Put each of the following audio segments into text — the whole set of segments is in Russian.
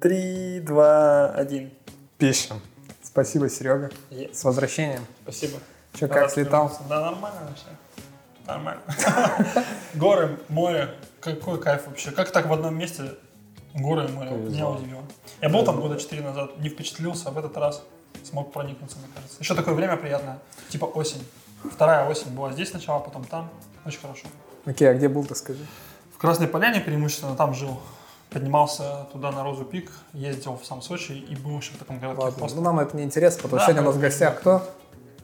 3, 2, 1. Пища. Спасибо, Серега. С возвращением. Спасибо. Че, как слетал? Да, нормально вообще. Нормально. Горы, море. Какой кайф вообще. Как так в одном месте горы и море? Меня удивило. Я был там 4 года назад, не впечатлился, а в этот раз смог проникнуться, мне кажется. Еще такое время приятное, типа осень. Вторая осень была здесь сначала, потом там. Очень хорошо. Окей, а где был, так скажи? В Красной Поляне преимущественно, там жил. Поднимался туда на Розу Пик, ездил в сам Сочи и был еще в таком городке. Ладно, ну нам это не интересно, потому что да, сегодня у нас в гостях кто?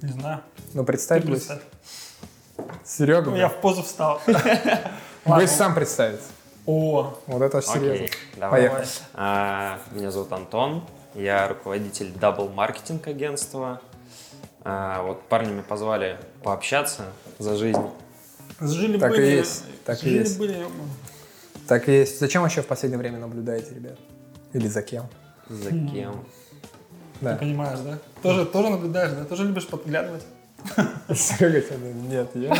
Не знаю. Ну представь. Ты представь. Серега. Ну, я в позу встал. Гость сам представится. О, вот это серьезно. Поехали. Меня зовут Антон, я руководитель Double Marketing агентства. Вот парни меня позвали пообщаться за жизнь. Так и есть. Жили-были. Так и есть. Зачем вообще в последнее время наблюдаете, ребят? Или за кем? За кем? Да. Ты понимаешь, да? Тоже наблюдаешь, да? Тоже любишь подглядывать? Серега тебе, нет, я...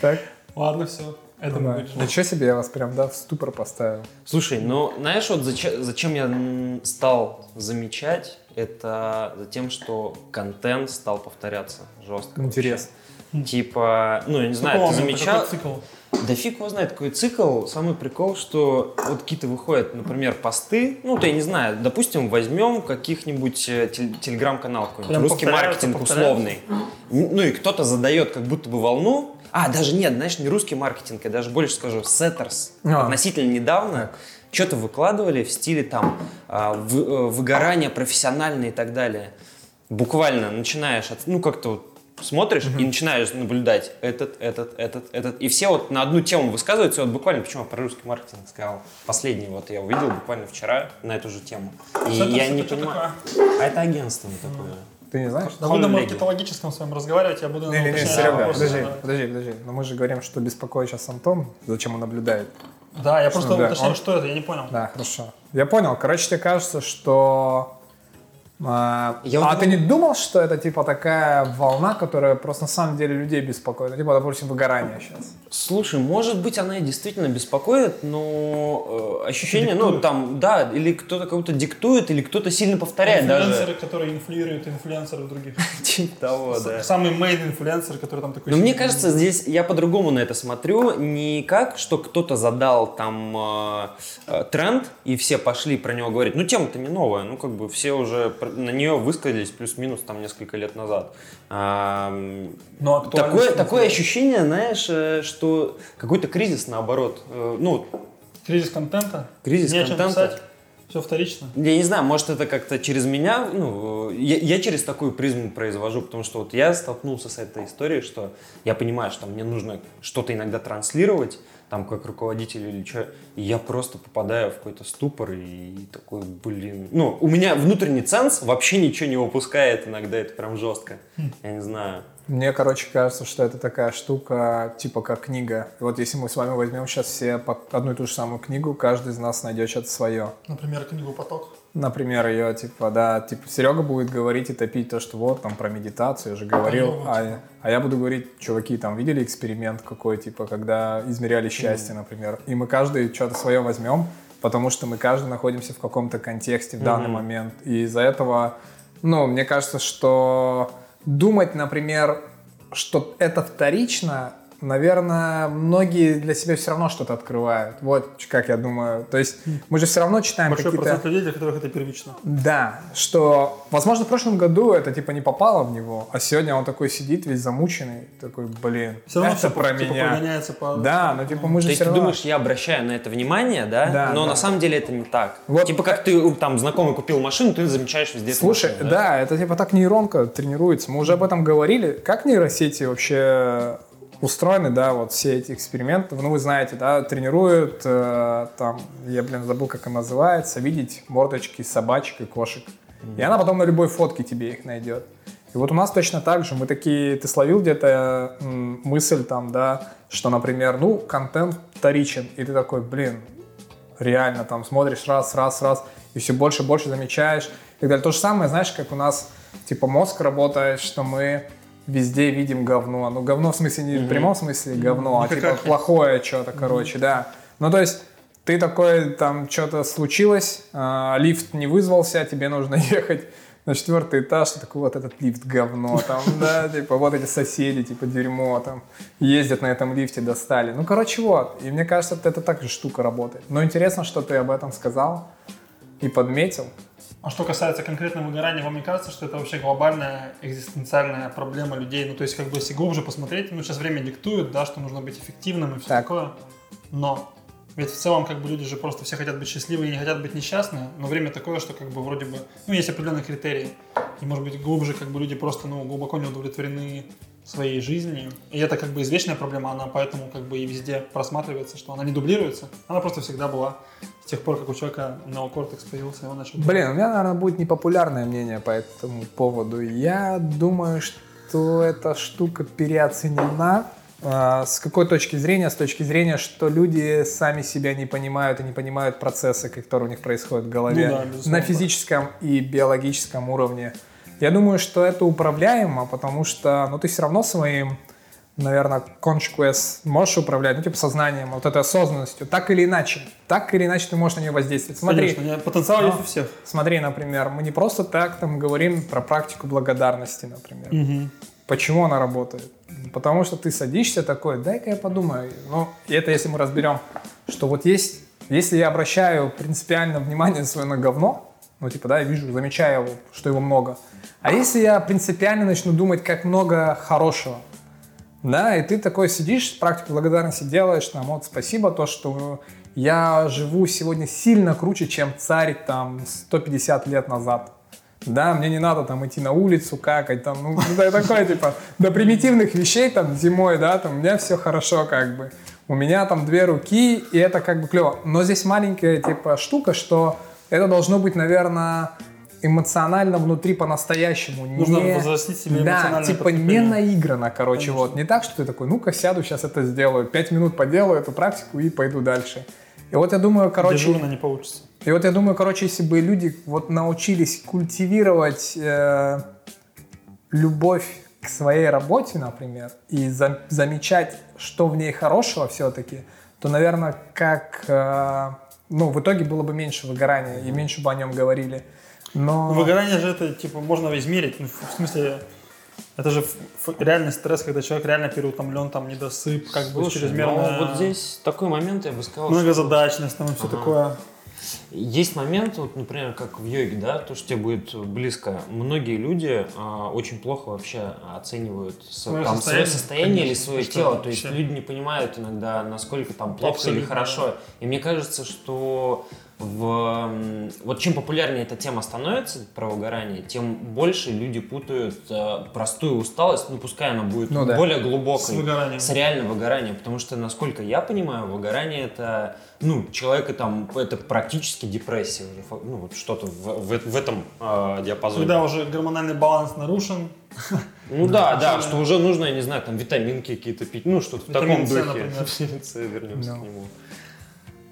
Так? Ладно, все. Это мы вырежем. Ничего себе, я вас прям, да, в ступор поставил. Слушай, ну, знаешь, вот зачем я стал замечать, это за тем, что контент стал повторяться жестко. Интересно. Типа, ну, я не знаю, ты замечал... Да фиг его знает, какой цикл. Самый прикол, что вот какие-то выходят, например, посты, ну, то я не знаю, допустим, возьмем каких-нибудь телеграм-канал какой-нибудь, русский маркетинг условный. Ну, и кто-то задает как будто бы волну. А, даже нет, знаешь, не русский маркетинг, я даже больше скажу, сеттерс. Относительно недавно что-то выкладывали в стиле там выгорания профессиональное и так далее. Буквально начинаешь от, ну, как-то вот смотришь и начинаешь наблюдать этот. И все вот на одну тему высказываются. Вот буквально, почему я про русский маркетинг сказал. Последний вот я увидел буквально вчера на эту же тему. И я не понимаю. А это агентство такое. Ты не знаешь? Да буду на маркетологическом с вами разговаривать, я буду... Не, Серега, подожди. Но мы же говорим, что беспокоит сейчас Антон, зачем он наблюдает. Да, я просто уточняю, что это, я не понял. Да, хорошо. Я понял. Короче, тебе кажется, что... А ты не думал, что это типа такая волна, которая просто на самом деле людей беспокоит? Ну, типа, допустим, выгорание сейчас. Слушай, может быть, она и действительно беспокоит, но ощущение, диктует. Ну, там, да, или кто-то кого-то диктует, или кто-то сильно повторяет. Инфлюенсеры, которые инфлюируют инфлюенсеров других. Типа того, да. Самый мейн-инфлюенсер, который там такой... Но мне кажется, здесь я по-другому на это смотрю. Не как, что кто-то задал там тренд, и все пошли про него говорить. Ну, тема-то не новая, ну, как бы все уже... на нее высказались плюс-минус там несколько лет назад. Такое ощущение, знаешь, что какой-то кризис, наоборот. Ну, кризис контента? Кризис не контента. О чем писать. Все вторично. Я не знаю, может, это как-то через меня, ну, я через такую призму произвожу, потому что вот я столкнулся с этой историей, что я понимаю, что мне нужно что-то иногда транслировать, там, как руководитель или что, и я просто попадаю в какой-то ступор и такой, блин... Ну, у меня внутренний ценз вообще ничего не выпускает иногда, это прям жестко, я не знаю. Мне, короче, кажется, что это такая штука, типа как книга. Вот если мы с вами возьмем сейчас все одну и ту же самую книгу, каждый из нас найдет что-то свое. Например, книгу «Поток». Например, ее, типа, да, типа, Серега будет говорить и топить то, что вот, там, про медитацию, я же говорил. А я буду говорить, чуваки, там, видели эксперимент какой, типа, когда измеряли счастье, например. И мы каждый что-то свое возьмем, потому что мы каждый находимся в каком-то контексте в данный момент. И из-за этого, ну, мне кажется, что... Думать, например, что это вторично, наверное, многие для себя все равно что-то открывают. Вот как я думаю. То есть мы же все равно читаем большой какие-то... Большой процент людей, для которых это первично. Да, что, возможно, в прошлом году это типа не попало в него, а сегодня он такой сидит весь замученный, такой, блин, все равно это все про типа, меня. По... Да, но типа мы же все равно... Ты думаешь, я обращаю на это внимание, да? Да, но да. На самом деле это не так. Вот. Типа как ты там знакомый купил машину, ты замечаешь везде. Слушай, машину, да? Да, это типа так нейронка тренируется. Мы уже об этом говорили. Как нейросети вообще... устроены, да, вот все эти эксперименты, ну, вы знаете, да, тренируют, там, я, блин, забыл, как она называется, видеть мордочки собачек и кошек, и она потом на любой фотке тебе их найдет. И вот у нас точно так же, мы такие, ты словил где-то мысль там, да, что, например, ну, контент вторичен, и ты такой, блин, реально, там, смотришь раз, и все больше замечаешь, и так далее. То же самое, знаешь, как у нас, типа, мозг работает, что мы... Везде видим говно. Ну, говно в смысле не в прямом смысле говно, а типа плохое что-то, короче, да. Ну, то есть Ты такой, там что-то случилось, лифт не вызвался, тебе нужно ехать на 4-й этаж, ты такой, вот этот лифт говно, там, да, типа, вот эти соседи, типа, дерьмо, там, ездят на этом лифте, достали. Ну, короче, вот. И мне кажется, это так же штука работает. Но интересно, что ты об этом сказал и подметил. А что касается конкретного выгорания, вам не кажется, что это вообще глобальная экзистенциальная проблема людей? Ну, то есть, как бы, если глубже посмотреть, ну, сейчас время диктует, да, что нужно быть эффективным и все такое, но... Ведь в целом, как бы, люди же просто все хотят быть счастливы и не хотят быть несчастны, но время такое, что, как бы, вроде бы, ну, есть определенные критерии, и, может быть, глубже, как бы, люди просто, ну, глубоко не удовлетворены своей жизнью, и это, как бы, извечная проблема, она поэтому, как бы, и везде просматривается, что она не дублируется, она просто всегда была с тех пор, как у человека неокортекс появился, и он начал... Блин, у меня, наверное, будет непопулярное мнение по этому поводу, я думаю, что эта штука переоценена. С какой точки зрения? С точки зрения, что люди сами себя не понимают и не понимают процессы, которые у них происходят в голове, ну да, на физическом и биологическом уровне. Я думаю, что это управляемо, потому что, ну, ты все равно своим, наверное, consciousness можешь управлять, ну, типа, сознанием, вот этой осознанностью, так или иначе. Так или иначе ты можешь на нее воздействовать. Смотри, конечно, потенциал есть у всех. Смотри, например, мы не просто так там говорим про практику благодарности, например. Угу. Почему она работает? Потому что ты садишься такой, дай-ка я подумаю. Ну, это если мы разберем, что вот есть, если я обращаю принципиально внимание свое на говно, ну, типа, да, я вижу, замечаю его, что его много. А если я принципиально начну думать, как много хорошего, да, и ты такой сидишь, практику благодарности делаешь, там, вот, спасибо, то, что я живу сегодня сильно круче, чем царь, там, 150 лет назад. Да, мне не надо там идти на улицу, какать, там, ну, да, такое, типа, до примитивных вещей, там, зимой, да, там, у меня все хорошо, как бы, у меня там 2 руки, и это, как бы, клево. Но здесь маленькая, типа, штука, что это должно быть, наверное, эмоционально внутри по-настоящему. Нужно возрастить себе эмоционально. Да, типа, не наиграно, короче, конечно. Вот, не так, что ты такой, ну-ка, сяду, сейчас это сделаю, 5 минут поделаю эту практику и пойду дальше. И вот я думаю, короче... Дежурно не получится. И вот я думаю, короче, если бы люди вот научились культивировать любовь к своей работе, например, и замечать, что в ней хорошего все-таки, то, наверное, как... ну, в итоге было бы меньше выгорания, и меньше бы о нем говорили. Но... Выгорание же это, типа, можно измерить, ну, в смысле... Это же реальный стресс, когда человек реально переутомлен, там, недосып, как бы чрезмерно... Вот здесь такой момент, я бы сказал, многозадачность, там, и все такое. Есть момент, вот, например, как в йоге, да, то, что тебе будет близко. Многие люди очень плохо вообще оценивают свое состояние или свое тело. То есть люди не понимают иногда, насколько там плохо абсолютно или хорошо. И мне кажется, что... Вот чем популярнее эта тема становится, про выгорание, тем больше люди путают простую усталость, ну пускай она будет более глубокой, с реальным выгоранием, потому что, насколько я понимаю, выгорание это, ну, человека там, это практически депрессия, ну, вот что-то в этом диапазоне. Когда уже гормональный баланс нарушен. Ну да, что уже нужно, я не знаю, там витаминки какие-то пить, ну что-то в таком духе. Вернемся к нему.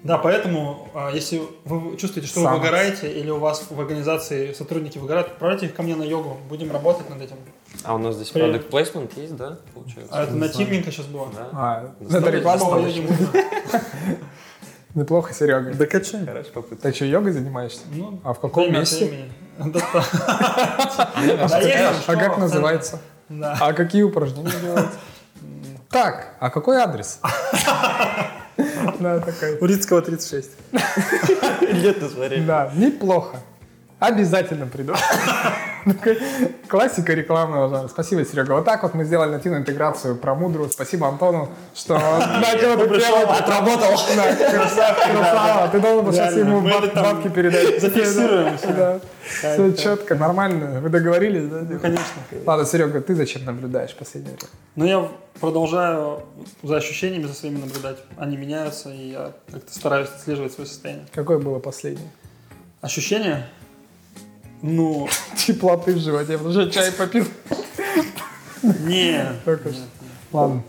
Да, поэтому, если вы чувствуете, что вы выгораете, или у вас в организации сотрудники выгорают, отправляйте их ко мне на йогу, будем работать над этим. А у нас здесь product placement есть, да, получается? А это на тиминга сейчас было. Да. Это реклама. Неплохо, Серега. Докачай. Хорошо, попытка. Ты что, йогой занимаешься? Ну, а в каком месте? А как называется? А какие упражнения делаются? Так, а какой адрес? Да, такая. Урицкого 36. Лет насмотрели. Да, неплохо. Обязательно приду. Классика рекламного жанра. Спасибо, Серега. Вот так вот мы сделали нативную интеграцию про мудру. Спасибо Антону, что начал это делать. Отработал. Красава. Ты должен был сейчас ему бабки передать. Зафиксируем. Все четко, нормально. Вы договорились, да? Конечно. Ладно, Серега, ты зачем наблюдаешь в последнее время? Ну, я продолжаю за ощущениями за своими наблюдать. Они меняются, и я как-то стараюсь отслеживать свое состояние. Какое было последнее? Ощущение? Ну, теплоты в животе, я уже чай попил. Нет. Ладно.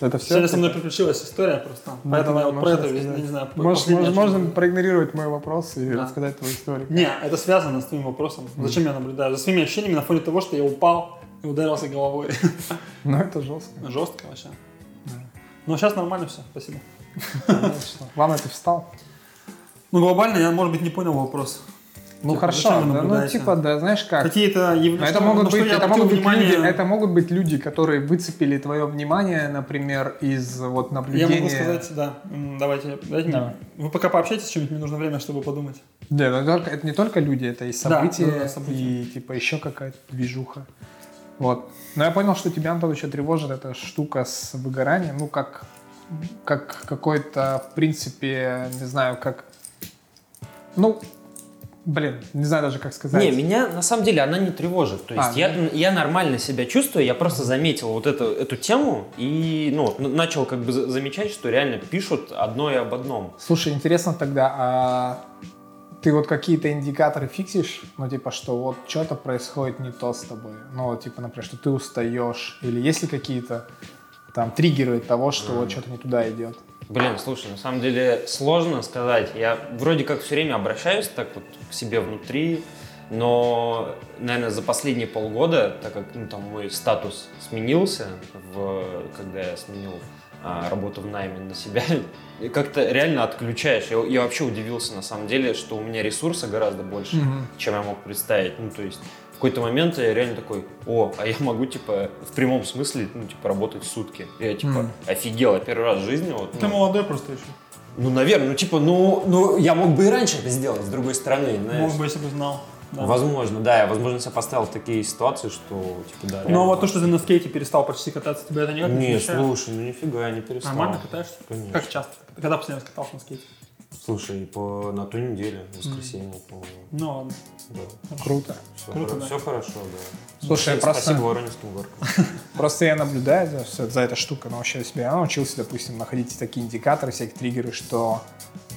Это все? Сегодня со мной приключилась история просто. Поэтому я про это, не знаю. Можно проигнорировать мой вопрос и рассказать твою историю. Нет, это связано с твоим вопросом. Зачем я наблюдаю? За своими ощущениями на фоне того, что я упал и ударился головой. Ну, это жестко. Жестко вообще. Ну, сейчас нормально все, спасибо. Главное, ты встал. Ну, глобально я, может быть, не понял вопрос. Ну, типа, хорошо, да, ну, типа, да, знаешь как. Какие-то явления. Это могут быть люди, которые выцепили твое внимание, например, из вот наблюдения. Я могу сказать, да, давайте да. Вы пока пообщайтесь с чем-нибудь, мне нужно время, чтобы подумать. Да, это не только люди, это и события, да, и типа еще какая-то движуха. Вот. Но я понял, что тебя, Антон, еще тревожит эта штука с выгоранием, ну, как какой-то, в принципе, не знаю, как, ну, блин, не знаю даже, как сказать. Не, меня, на самом деле, она не тревожит. То есть я нормально себя чувствую, я просто заметил вот эту тему и, ну, начал как бы замечать, что реально пишут одно и об одном. Слушай, интересно тогда, а ты вот какие-то индикаторы фиксишь, ну, типа, что вот что-то происходит не то с тобой, ну, типа, например, что ты устаешь, или есть ли какие-то там триггеры того, что вот что-то не туда идет? Блин, слушай, на самом деле сложно сказать. Я вроде как все время обращаюсь так вот к себе внутри, но, наверное, за последние полгода, так как, ну, там мой статус сменился, когда я сменил работу в найме на себя, и как-то реально отключаешь. Я вообще удивился, на самом деле, что у меня ресурса гораздо больше, чем я мог представить. Ну, то есть в какой-то момент я реально такой, а я могу, типа, в прямом смысле, ну, типа, работать сутки. Я, типа, офигел, я первый раз в жизни. Вот, ну, ты молодой просто еще. Ну, наверное, я мог бы и раньше это сделать, с другой стороны, знаешь. Может быть, если бы знал. Да. Возможно, да. Я, возможно, себя поставил в такие ситуации, что, типа, да. Ну, вот то, что ты на скейте перестал почти кататься, тебя это никак не смущает? Нет, слушай, ну нифига, я не перестал. Нормально катаешься? Конечно. Как часто? Когда последний раз катался на скейте? Слушай, на той неделе, в воскресенье, по-моему. Ну ладно. Да. Круто. Все хорошо, да. Слушай, спасибо воронежским горкам. Просто я наблюдаю за этой штукой, научаю себя. Я научился, допустим, находить такие индикаторы, всякие триггеры, что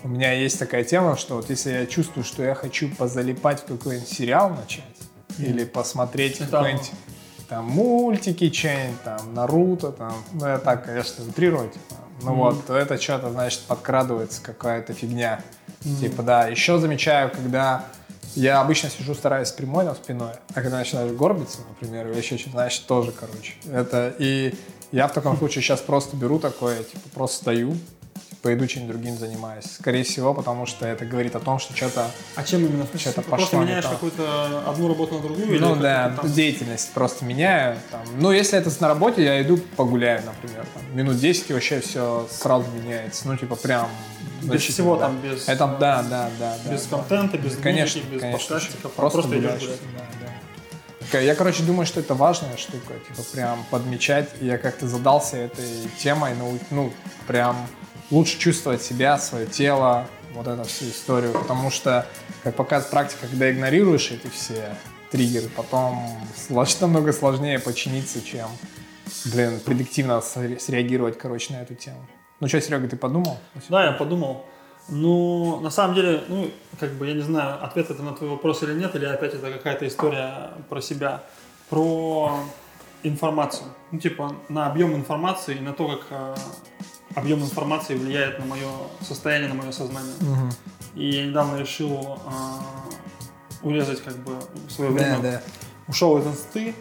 у меня есть такая тема, что вот если я чувствую, что я хочу позалипать в какой-нибудь сериал начать или посмотреть какой-нибудь там мультики, что-нибудь там, Наруто, там, ну я так, конечно, утрирую, ну вот, то это что-то, значит, подкрадывается какая-то фигня. Типа, да, еще замечаю, когда я обычно сижу, стараюсь прямой на спиной, а когда начинаю горбиться, например, или еще что-то, значит, тоже, короче, это, и я в таком случае сейчас просто беру такое, типа, просто стою, пойду чем-нибудь другим занимаюсь. Скорее всего, потому что это говорит о том, что что-то. А чем именно? Что-то пошло. Просто меняешь какую-то одну работу на другую? Ну или да, там деятельность просто меняю. Там. Ну, если это на работе, я иду погуляю, например. Там, минут 10 и вообще все сразу меняется. Ну, типа прям. Без всего да. Там, без. Это, да. Без контента, без конечно, музыки, без подкастиков. Просто идешь гулять. Я, короче, думаю, что это важная штука. Типа прям подмечать. Я как-то задался этой темой. Ну, прям лучше чувствовать себя, свое тело, вот эту всю историю, потому что, как показывает практика, когда игнорируешь эти все триггеры, потом намного сложнее починиться, чем, блин, предиктивно среагировать, короче, на эту тему. Ну что, Серега, ты подумал? Да, я подумал. Ну, на самом деле, ну, как бы, я не знаю, ответ это на твой вопрос или нет, или опять это какая-то история про себя, про информацию, ну, типа, на объем информации и на то, как объем информации влияет на мое состояние, на мое сознание. Угу. И я недавно решил урезать как бы свое время. Да. Ушел из инсты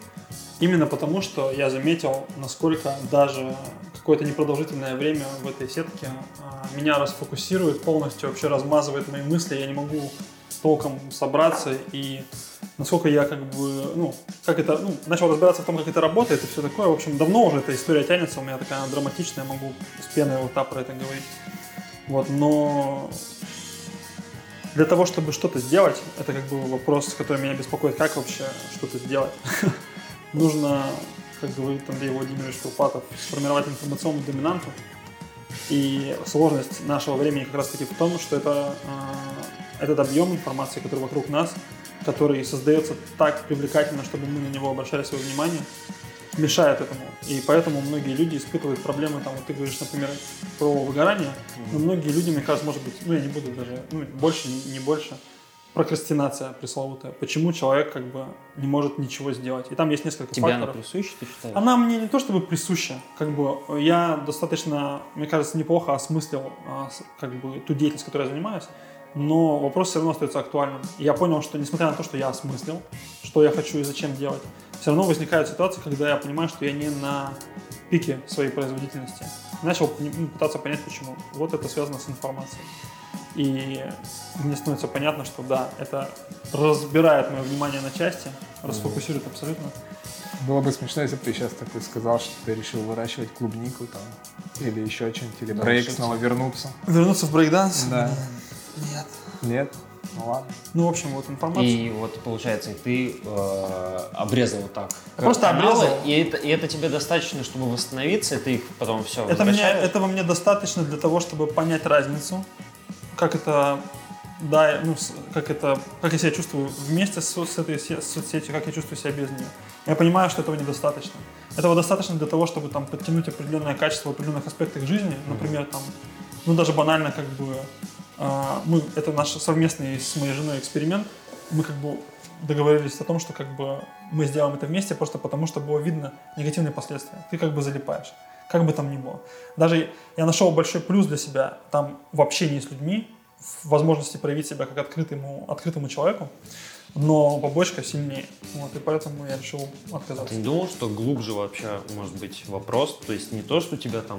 именно потому, что я заметил, насколько даже какое-то непродолжительное время в этой сетке меня расфокусирует полностью, вообще размазывает мои мысли, я не могу толком собраться и насколько я как бы, ну, как это, ну, начал разбираться в том, как это работает и все такое. В общем, давно уже эта история тянется, у меня такая драматичная, могу с пеной рта про это говорить. Вот, но для того, чтобы что-то сделать, это как бы вопрос, который меня беспокоит, как вообще что-то сделать. Нужно, как говорит Андрей Владимирович Тулпатов, сформировать информационную доминанту. И сложность нашего времени как раз-таки в том, что это этот объем информации, который вокруг нас, который создается так привлекательно, чтобы мы на него обращали свое внимание, мешает этому. И поэтому многие люди испытывают проблемы, там, вот ты говоришь, например, про выгорание, но многие люди, мне кажется, может быть, ну я не буду даже, ну больше, не больше, прокрастинация пресловутая. Почему человек как бы не может ничего сделать? И там есть несколько факторов. Тебе она присуща, ты считаешь? Она мне не то чтобы присуща, как бы я достаточно, мне кажется, неплохо осмыслил как бы ту деятельность, которой я занимаюсь, но вопрос все равно остается актуальным. И я понял, что несмотря на то, что я осмыслил, что я хочу и зачем делать, все равно возникают ситуации, когда я понимаю, что я не на пике своей производительности. Начал пытаться понять, почему. Вот это связано с информацией. И мне становится понятно, что да, это разбирает мое внимание на части, расфокусирует абсолютно. Было бы смешно, если бы ты сейчас такой сказал, что ты решил выращивать клубнику там, или еще что-нибудь, или брейк снова вернуться. Вернуться в брейк-данс? Да. Нет? Ну ладно. Ну, в общем, вот информация. И вот, получается, ты обрезал так. Просто обрезал. И это тебе достаточно, чтобы восстановиться, и ты их потом все возвращаешь? Этого мне достаточно для того, чтобы понять разницу, как это... Да, ну, как я себя чувствую вместе с этой соцсетью, как я чувствую себя без нее. Я понимаю, что этого недостаточно. Этого достаточно для того, чтобы там подтянуть определенное качество в определенных аспектах жизни. Например, там, ну даже банально, как бы, это наш совместный с моей женой эксперимент. Мы как бы договорились о том, что как бы мы сделаем это вместе просто потому, что было видно негативные последствия. Ты как бы залипаешь, как бы там ни было. Даже я нашел большой плюс для себя там в общении с людьми, в возможности проявить себя как открытому человеку, но побочка сильнее. Вот, и поэтому я решил отказаться. Ты не думал, что глубже вообще может быть вопрос? То есть не то, что тебя там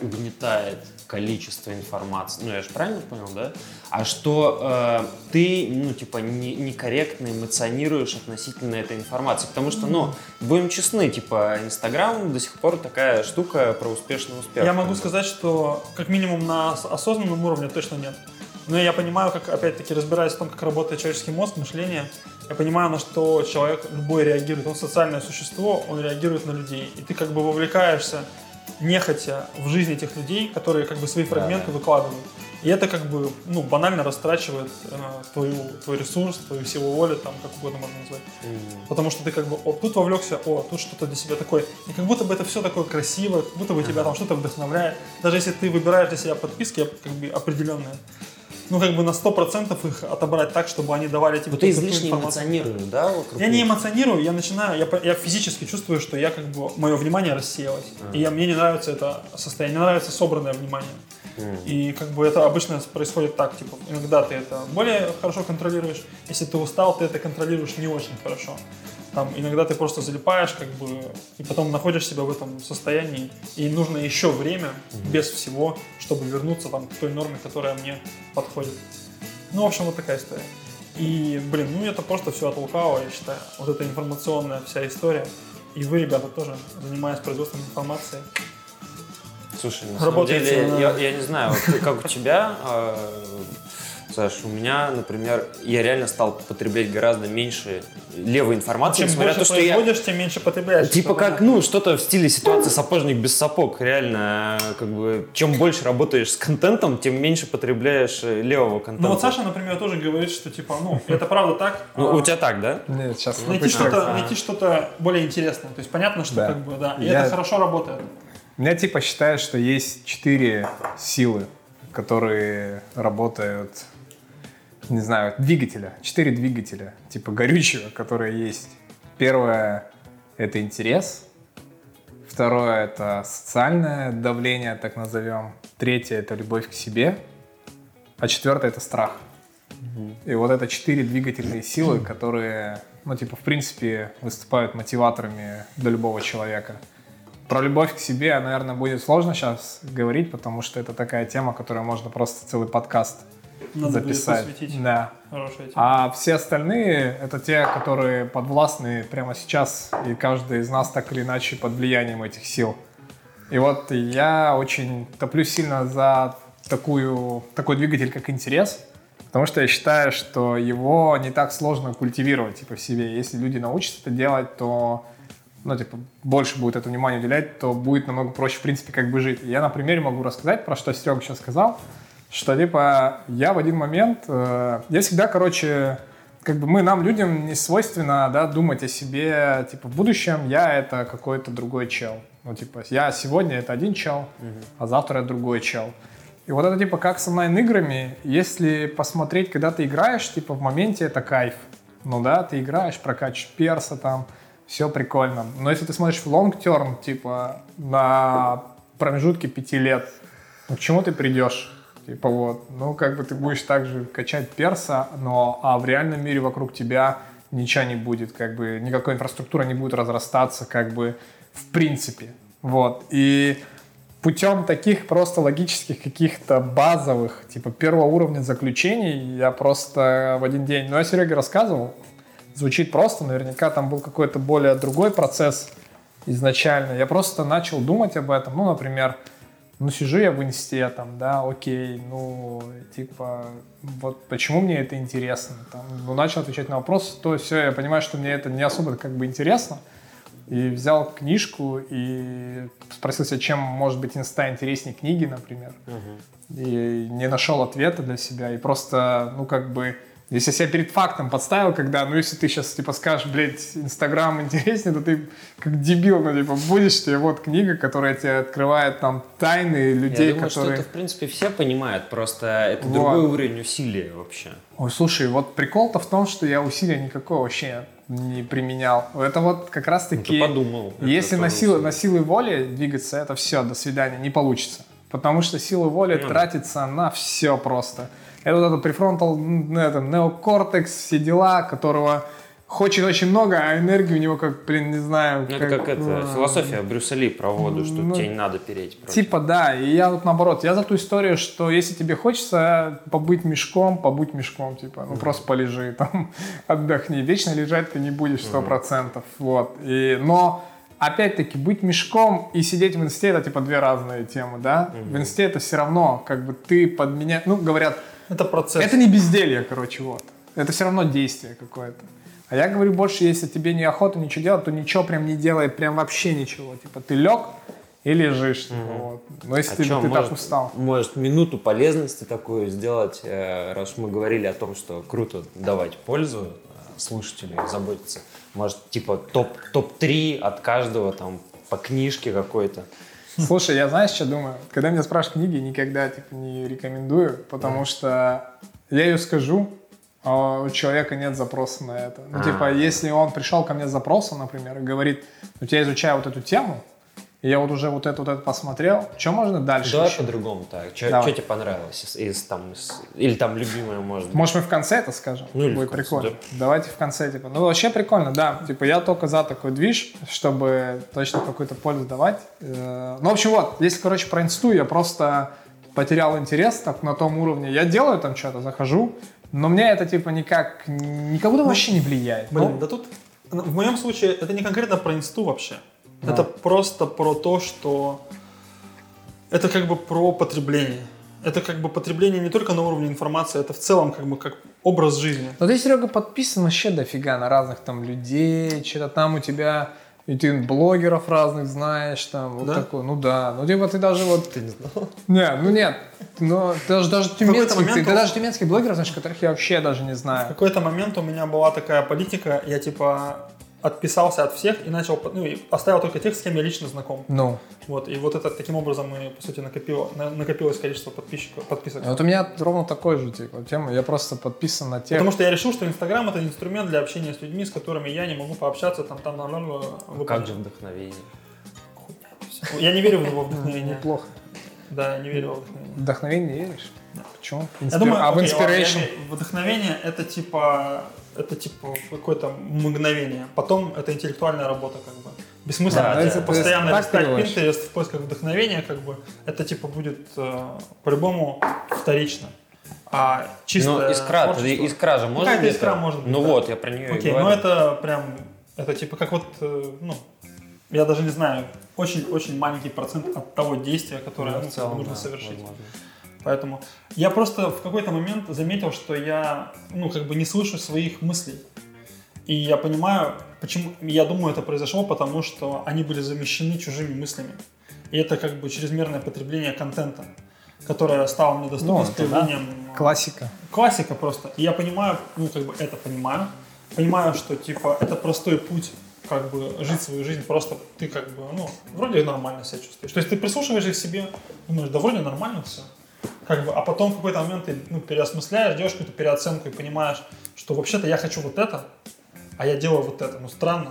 угнетает количество информации, ну я же правильно понял, да? А что ты, ну типа, некорректно эмоционируешь относительно этой информации. Потому что, ну, будем честны, типа, Инстаграм до сих пор такая штука про успешный успех. Я могу сказать, что как минимум на осознанном уровне точно нет. Но я понимаю, как, опять-таки, разбираясь в том, как работает человеческий мозг, мышление, я понимаю, на что человек любой реагирует. Он социальное существо, он реагирует на людей. И ты как бы вовлекаешься нехотя в жизнь этих людей, которые как бы свои фрагменты выкладывают. И это как бы, ну, банально растрачивает твой ресурс, твою силу воли, там, как угодно можно назвать. Потому что ты как бы, тут вовлекся, тут что-то для себя такое. И как будто бы это все такое красиво, как будто бы тебя там что-то вдохновляет. Даже если ты выбираешь для себя подписки, как бы, определенные, ну, как бы на 100% их отобрать так, чтобы они давали тебе... Вот ты излишне эмоционируешь, да? Я не эмоционирую, я физически чувствую, что я как бы... Мое внимание рассеялось. И мне не нравится это состояние, мне нравится собранное внимание. И как бы это обычно происходит так, типа, иногда ты это более хорошо контролируешь, если ты устал, ты это контролируешь не очень хорошо. Там, иногда ты просто залипаешь, как бы, и потом находишь себя в этом состоянии, и нужно еще время, без всего, чтобы вернуться там, к той норме, которая мне подходит. Ну, в общем, вот такая история. И, блин, ну это просто все от лукавого, я считаю. Вот эта информационная вся история. И вы, ребята, тоже, занимаясь производством информации, слушай, на самом деле, я не знаю, вот, как у тебя... Саш, у меня, например, я реально стал потреблять гораздо меньше левой информации. Чем больше производишь, тем меньше потребляешь. Типа как, ну, что-то в стиле ситуации сапожник без сапог. Реально, как бы, чем больше работаешь с контентом, тем меньше потребляешь левого контента. Ну вот Саша, например, тоже говорит, что типа, ну, это правда так. Ну, у тебя так, да? Нет, сейчас. Найти что-то более интересное. То есть понятно, что как бы, да, и это хорошо работает. Я типа считаю, что есть 4 силы, которые работают... не знаю, двигателя, 4 двигателя, типа горючего, которые есть. Первое — это интерес. Второе — это социальное давление, так назовем. Третье — это любовь к себе. А четвертое — это страх. И вот это 4 двигательные силы, которые, ну, типа, в принципе, выступают мотиваторами для любого человека. Про любовь к себе, наверное, будет сложно сейчас говорить, потому что это такая тема, которую можно просто целый подкаст записать. Да. А все остальные — это те, которые подвластны прямо сейчас, и каждый из нас так или иначе под влиянием этих сил. И вот я очень топлю сильно за такой двигатель, как интерес, потому что я считаю, что его не так сложно культивировать типа, в себе. Если люди научатся это делать, то больше будет это внимание уделять, то будет намного проще, в принципе, как бы жить. И я на примере могу рассказать, про что Серега сейчас сказал. Что, типа, я в один момент... я всегда, как бы нам, людям, не свойственно думать о себе, типа, в будущем я это какой-то другой чел. Ну, типа, я сегодня это один чел, а завтра я другой чел. И вот это, типа, как с онлайн-играми. Если посмотреть, когда ты играешь, типа, в моменте это кайф. Ну, да, ты играешь, прокачиваешь перса там, все прикольно. Но если ты смотришь в long-term, типа, на промежутке 5 лет, ну, к чему ты придешь? Типа вот, ну как бы ты будешь также качать перса, а в реальном мире вокруг тебя ничего не будет, как бы никакой инфраструктуры не будет разрастаться, как бы в принципе. Вот. И путем таких просто логических каких-то базовых, типа первого уровня заключений, я просто в один день... Ну, я Сереге рассказывал, звучит просто, наверняка там был какой-то более другой процесс изначально. Я просто начал думать об этом. Ну, например, ну, сижу я в инсте, там, да, окей, ну, типа, вот почему мне это интересно? Там, ну, начал отвечать на вопросы, то все, я понимаю, что мне это не особо как бы интересно. И взял книжку и спросил себя, чем может быть инста интереснее книги, например. Угу. И не нашел ответа для себя. И просто, ну, как бы, если я себя перед фактом подставил, когда, ну, если ты сейчас, типа, скажешь, блядь, Инстаграм интереснее, то ты как дебил, ну, типа, будешь тебе вот книга, которая тебе открывает там тайны людей, которые... Я думаю, что это, в принципе, все понимают, просто это вот другой уровень усилия вообще. Ой, слушай, вот прикол-то в том, что я усилия никакого вообще не применял. Это вот как раз-таки... Ну, подумал. Если на силы воли двигаться, это все, до свидания, не получится. Потому что сила воли тратится на все просто. Это вот этот префронтал, неокортекс, все дела, которого хочет очень много, а энергии у него как, блин, не знаю... Ну, это как это, философия Брюса Ли про воду, что ну, тебе не надо переть. Против. Типа да, и я вот наоборот, я за ту историю, что если тебе хочется побыть мешком, типа, ну просто полежи, там, отдохни. Вечно лежать ты не будешь 100%, вот. И, но, опять-таки, быть мешком и сидеть в инсте, это типа две разные темы, да? В инсте это все равно, как бы ты подменяешь, ну, говорят... Это процесс. Это не безделье, короче, вот. Это все равно действие какое-то. А я говорю больше, если тебе неохота ничего делать, то ничего прям не делай, прям вообще ничего. Типа ты лег и лежишь. Вот. Но если ты так устал. Может, минуту полезности такую сделать, раз мы говорили о том, что круто давать пользу слушателям, заботиться. Может, типа топ-3 от каждого там по книжке какой-то. Слушай, я знаешь, что думаю? Когда меня спрашивают книги, никогда типа не рекомендую, потому что я ее скажу, а у человека нет запроса на это. Ну, типа, если он пришел ко мне с запросом, например, и говорит, ну, я изучаю вот эту тему, и я вот уже вот это посмотрел, что можно дальше? Давай еще по-другому так. Что тебе понравилось? Или там любимое, может быть? Может, мы в конце это скажем? Ну, будет прикольно. Да. Давайте в конце, типа. Ну, вообще прикольно, да. Типа, я только за такой движ, чтобы точно какую-то пользу давать. Ну, в общем, вот. Если, короче, про инсту, я просто потерял интерес так на том уровне. Я делаю там что-то, захожу, но мне это, типа, никому вообще не влияет. Блин, да тут, в моем случае, это не конкретно про инсту вообще. Да. Это просто про то, что это как бы про потребление. Это как бы потребление не только на уровне информации, это в целом как бы как образ жизни. Но ты, Серега, подписан вообще дофига на разных там людей, что-то там у тебя, и ты блогеров разных знаешь, там вот да? Такое. Ну да, ну типа ты даже вот... Ты не знал? Не, ну нет, но ты даже тюменских блогеров знаешь, которых я вообще даже не знаю. В какой-то момент у меня была такая политика, я типа... отписался от всех и начал, и оставил только тех, с кем я лично знаком. Ну. Вот, и вот это таким образом и, по сути, накопилось количество подписчиков, подписок. Вот у меня ровно такой же типа тема, я просто подписан на тех. Потому что я решил, что Инстаграм — это инструмент для общения с людьми, с которыми я не могу пообщаться, там намного... Как же вдохновение? Я не верю в его вдохновение. Неплохо. Да, я не верю в вдохновение. Вдохновение не веришь? Да. Почему? Вдохновение — это типа... Это типа какое-то мгновение. Потом это интеллектуальная работа, как бы. Бессмысленно. Да, это постоянно листать Pinterest в поисках вдохновения, как бы, это типа будет по-любому вторично. А чисто. Ну, искра же можно. Какая-то искра может быть. Ну да. Вот, я про нее и говорю. Окей, ну это прям. Это типа как вот, ну, я даже не знаю, очень-очень маленький процент от того действия, которое нужно совершить. Возможно. Поэтому я просто в какой-то момент заметил, что я, ну, как бы не слышу своих мыслей. И я понимаю, почему, я думаю, это произошло, потому что они были замещены чужими мыслями. И это как бы чрезмерное потребление контента, которое стало мне доступно с появлением... Да? Классика. Классика просто. И я понимаю, ну, как бы это понимаю. Понимаю, что, типа, это простой путь, как бы, жить свою жизнь. Просто ты, как бы, ну, вроде нормально себя чувствуешь. То есть ты прислушиваешься к себе, думаешь, да вроде нормально все. Как бы, а потом в какой-то момент ты, ну, переосмысляешь, делаешь какую-то переоценку и понимаешь, что вообще-то я хочу вот это, а я делаю вот это. Ну, странно.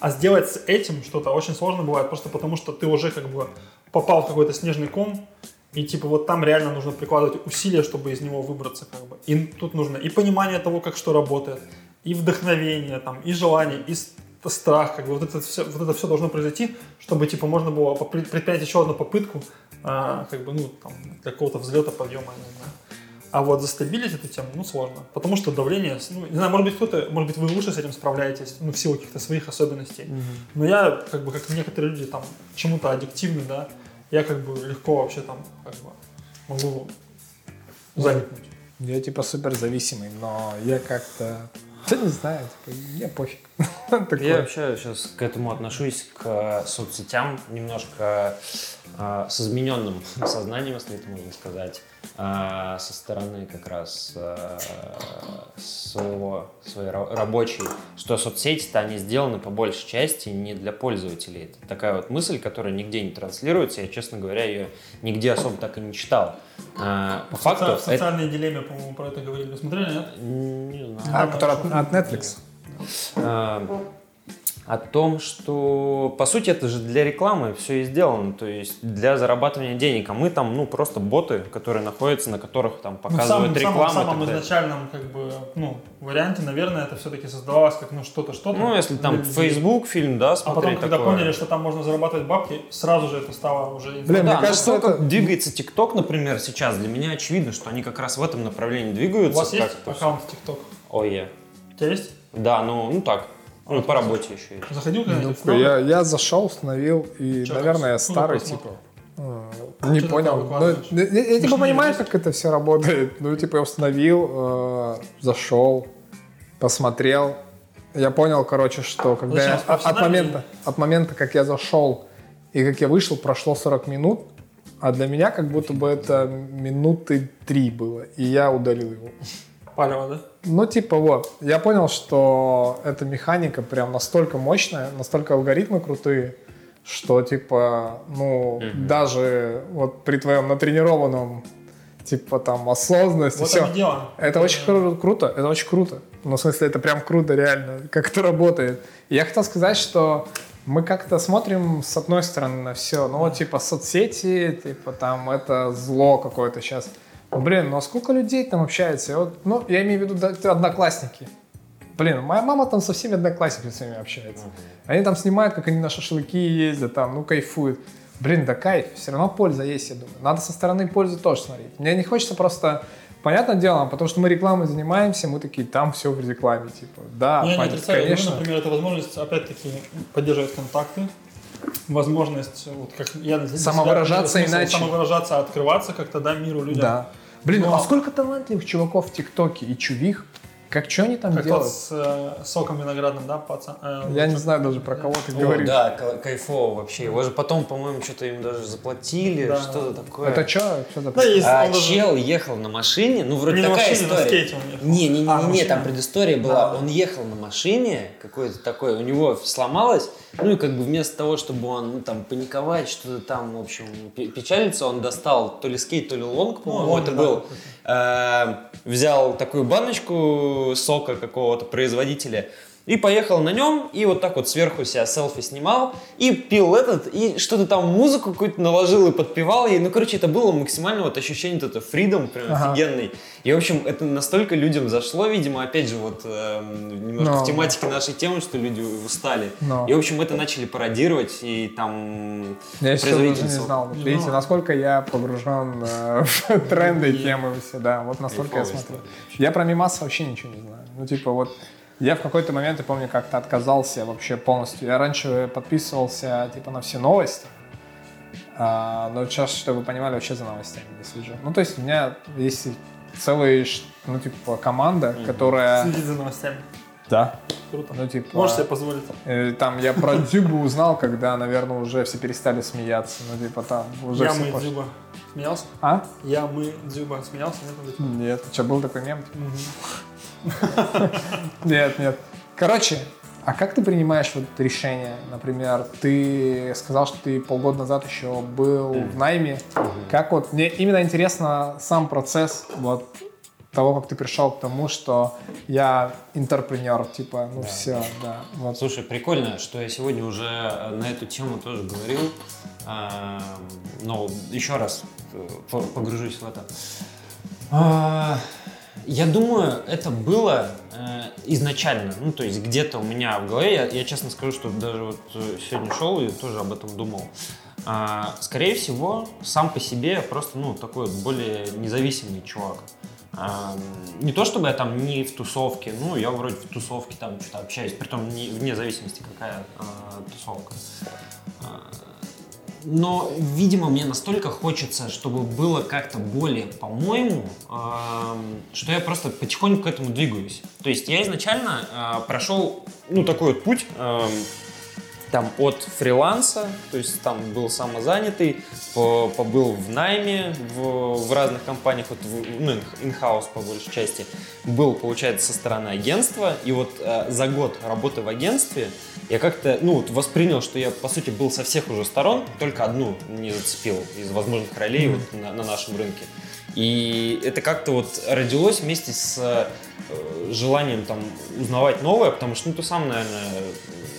А сделать с этим что-то очень сложно бывает, просто потому что ты уже как бы попал в какой-то снежный ком, и типа вот там реально нужно прикладывать усилия, чтобы из него выбраться, как бы. И тут нужно и понимание того, как что работает, и вдохновение, там, и желание, и страх, как бы вот это все должно произойти, чтобы типа можно было предпринять еще одну попытку, как бы, ну, там, для какого-то взлета, подъема, не знаю. А вот застабилить эту тему, ну, сложно. Потому что давление, ну, не знаю, может быть, вы лучше с этим справляетесь, ну, в силу каких-то своих особенностей. Mm-hmm. Но я, как бы, как некоторые люди, там, чему-то аддиктивны, да, я, как бы, легко вообще, там, как бы, могу залипнуть. Я, типа, суперзависимый, но я как-то, да не знаю, типа, мне пофиг. Я вообще сейчас к этому отношусь, к соцсетям, немножко с измененным сознанием, если это можно сказать. Со стороны как раз своей рабочей, что соцсети-то они сделаны по большей части не для пользователей. Это такая вот мысль, которая нигде не транслируется, я, честно говоря, ее нигде особо так и не читал. По факту... В социальной дилемме, по-моему, про это говорили, вы смотрели, нет? Не знаю. Которая от Netflix? О том, что, по сути, это же для рекламы все и сделано, то есть для зарабатывания денег, а мы там, ну, просто боты, которые находятся, на которых там показывают рекламу. В самом изначальном, как бы, ну, варианте, наверное, это все-таки создавалось как, ну, что-то. Ну, если там Facebook фильм, да, смотреть. А потом, когда такое поняли, что там можно зарабатывать бабки, сразу же это стало уже... Блин, да, мне кажется, это... двигается TikTok, например, сейчас, для меня очевидно, что они как раз в этом направлении двигаются. У вас есть аккаунт TikTok? Ой, у тебя есть? Да, ну так. Ну, по работе еще есть. Заходил когда-нибудь? Я зашел, установил, и, что, наверное, я старый, типа, не понял. Я типа понимаю, как это все работает. Ну, типа, я установил, зашел, посмотрел. Я понял, короче, что когда я, от момента, как я зашел и как я вышел, прошло 40 минут, а для меня как будто бы это минуты 3 было, и я удалил его. Палево, да? Ну, типа, вот. Я понял, что эта механика прям настолько мощная, настолько алгоритмы крутые, что, типа, ну, даже вот при твоем натренированном, типа, там, осознанности, вот все. Это очень круто, это очень круто. Ну, в смысле, это прям круто, реально, как это работает. И я хотел сказать, что мы как-то смотрим с одной стороны на все, ну, типа, соцсети, типа, там, это зло какое-то сейчас. Блин, ну а сколько людей там общается? Вот, ну, я имею в виду одноклассники. Блин, моя мама там со всеми одноклассниками общается. Они там снимают, как они на шашлыки ездят, там, ну, кайфуют. Блин, да кайф, все равно польза есть, я думаю. Надо со стороны пользы тоже смотреть. Мне не хочется просто, понятное дело, потому что мы рекламой занимаемся, мы такие, там все в рекламе, типа, да, я не отрицаю, конечно. Ну, например, это возможность, опять-таки, поддерживать контакты. Возможность, вот как я для себя, самовыражаться иначе. Самовыражаться, открываться как-то, да, миру, людям. Да. Блин, но... а сколько талантливых чуваков в ТикТоке и чувих? Как что они там как делают? Как с соком виноградным, да, пацан? Я не знаю даже, про кого ты говоришь. Да, кайфово вообще. Его же потом, по-моему, что-то им даже заплатили, да. Что-то такое. Это что? Да, чел ехал на машине, ну, вроде не такая машине, история. На скейте он ехал. Не, там предыстория была. Да. Он ехал на машине какой-то такой, у него сломалось, ну, и как бы вместо того, чтобы он, ну, там, паниковать, что-то там, в общем, печалиться, он достал то ли скейт, то ли лонг, по-моему, это был. Взял такую баночку сока какого-то производителя и поехал на нем, и вот так вот сверху себя селфи снимал, и пил этот, и что-то там музыку какую-то наложил и подпевал ей. Ну, короче, это было максимально вот ощущение вот этого фридом прям офигенный. И, в общем, это настолько людям зашло, видимо, опять же, вот немножко в тематике нашей темы, что люди устали. И, в общем, это начали пародировать, и там... Я еще не знал. Видите, насколько я погружен в тренды и темы всегда. Вот настолько я смотрю. Я про мемасы вообще ничего не знаю. Ну, типа, вот... Я в какой-то момент, я помню, как-то отказался вообще полностью. Я раньше подписывался, типа, на все новости, но сейчас, чтобы вы понимали, вообще за новостями не слежу. Ну, то есть у меня есть целая, ну, типа, команда, которая... Следит за новостями. Да. Круто. Ну, типа... Можешь себе позволить. Там я про Дзюбу узнал, когда, наверное, уже все перестали смеяться. Ну, типа, там уже я все... Я мы Дзюба. Смеялся? А? Я мы Дзюба. Смеялся? Нет. Что, был такой мем? Нет. Короче, а как ты принимаешь вот это решение? Например, ты сказал, что ты полгода назад еще был в найме. Как вот, мне именно интересно сам процесс вот того, как ты пришел к тому, что я интерпренер, типа, ну да. Все, да. Вот. Слушай, прикольно, что я сегодня уже на эту тему тоже говорил, но еще раз погружусь в это. Я думаю, это было изначально, ну то есть где-то у меня в голове, я честно скажу, что даже вот сегодня шел и тоже об этом думал. Скорее всего, сам по себе просто, ну, такой вот более независимый чувак. Не то чтобы я там не в тусовке, ну, я вроде в тусовке там что-то общаюсь, притом не, вне зависимости, какая тусовка. Но, видимо, мне настолько хочется, чтобы было как-то более по-моему, что я просто потихоньку к этому двигаюсь. То есть я изначально прошел, ну, такой вот путь, там от фриланса, то есть там был самозанятый, побыл в найме в разных компаниях, вот ну, in-house по большей части, был, получается, со стороны агентства, и вот за год работы в агентстве я как-то, ну, вот воспринял, что я, по сути, был со всех уже сторон, только одну не зацепил из возможных ролей вот на нашем рынке. И это как-то вот родилось вместе с желанием там узнавать новое, потому что, ну, ты сам, наверное,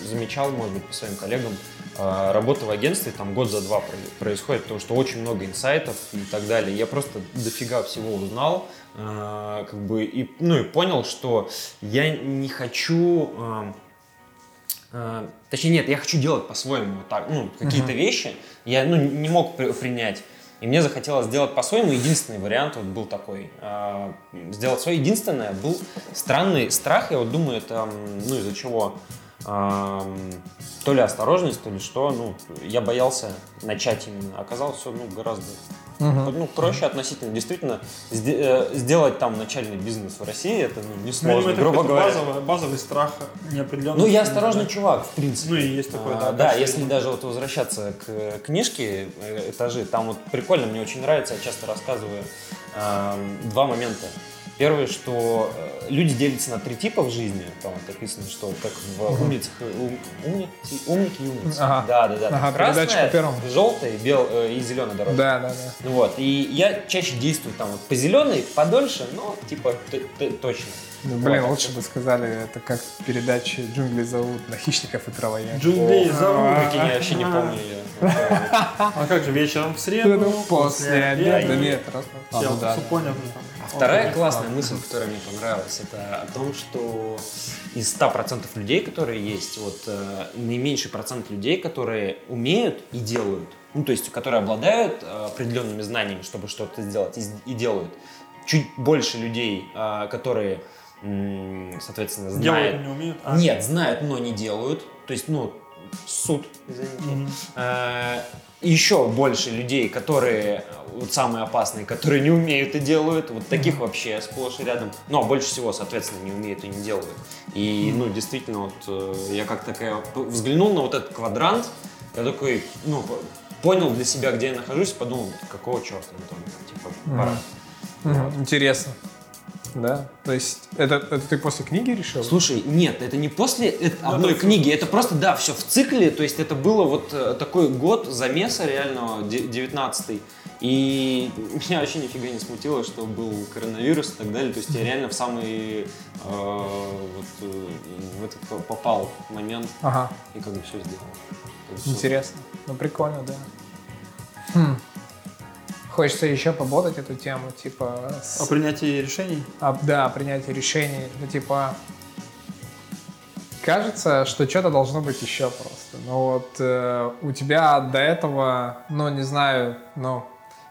замечал, может быть, по своим коллегам, работа в агентстве там год за два происходит, потому что очень много инсайтов и так далее. Я просто дофига всего узнал, как бы, и, ну, и понял, что я не хочу... Точнее, нет, я хочу делать по-своему вот так, ну, какие-то вещи я, ну, не мог принять. И мне захотелось сделать по-своему. Единственный вариант вот был такой. Сделать свое. Единственное, был странный страх. Я вот думаю, это, ну, из-за чего... То ли осторожность, то ли что, ну, я боялся начать именно. Оказалось, все, ну, гораздо ну, проще относительно. Действительно, сделать там начальный бизнес в России, это, ну, несложно, грубо говоря. Базовый страх неопределенности. Ну, я осторожный чувак, в принципе. Ну, и есть такое, да, если даже вот возвращаться к книжке «Этажи», там вот прикольно, мне очень нравится, я часто рассказываю два момента. Первое, что люди делятся на три типа в жизни, там написано, что как в «Умницах», умники и умницы. Ага. Да-да-да. Ага, красная, желтая и зеленая дорожка. Да-да-да. Ну вот, и я чаще действую там вот по зеленой, подольше, но типа точно. Ну, блин, вот, лучше бы сказали, это как передачи «Джунгли зовут» на хищников и травоядных. «Джунгли зовут». Какие я вообще не помню. А как же вечером в среду? После обеда ветра. Все, понял. Вторая классная мысль, которая мне понравилась, это о том, что из 100% людей, которые есть, вот наименьший процент людей, которые умеют и делают, ну, то есть, которые обладают определенными знаниями, чтобы что-то сделать, и делают. Чуть больше людей, которые, соответственно, знают. Делают, не умеют? Нет, знают, но не делают. То есть, ну, суд, извините. Еще больше людей, которые вот самые опасные, которые не умеют и делают, вот таких вообще сплошь и рядом. Ну, а больше всего, соответственно, не умеют и не делают. И, ну, действительно, вот я как-то взглянул на вот этот квадрант, я такой, ну, понял для себя, где я нахожусь, подумал, какого черта, Антон, типа, пора. Интересно. Да? То есть это ты после книги решил? Слушай, нет, это не после одной книги, это просто, да, все в цикле, то есть это было вот такой год замеса реального, 19-й, и меня вообще нифига не смутило, что был коронавирус и так далее, то есть я реально в самый, вот, в этот попал момент, и как бы все сделал. Интересно, ну прикольно, да. Хочется еще пободать эту тему, типа... О принятии решений? Да, о принятии решений. Ну, типа, кажется, что что-то должно быть еще просто. Но вот у тебя до этого, ну, не знаю, ну...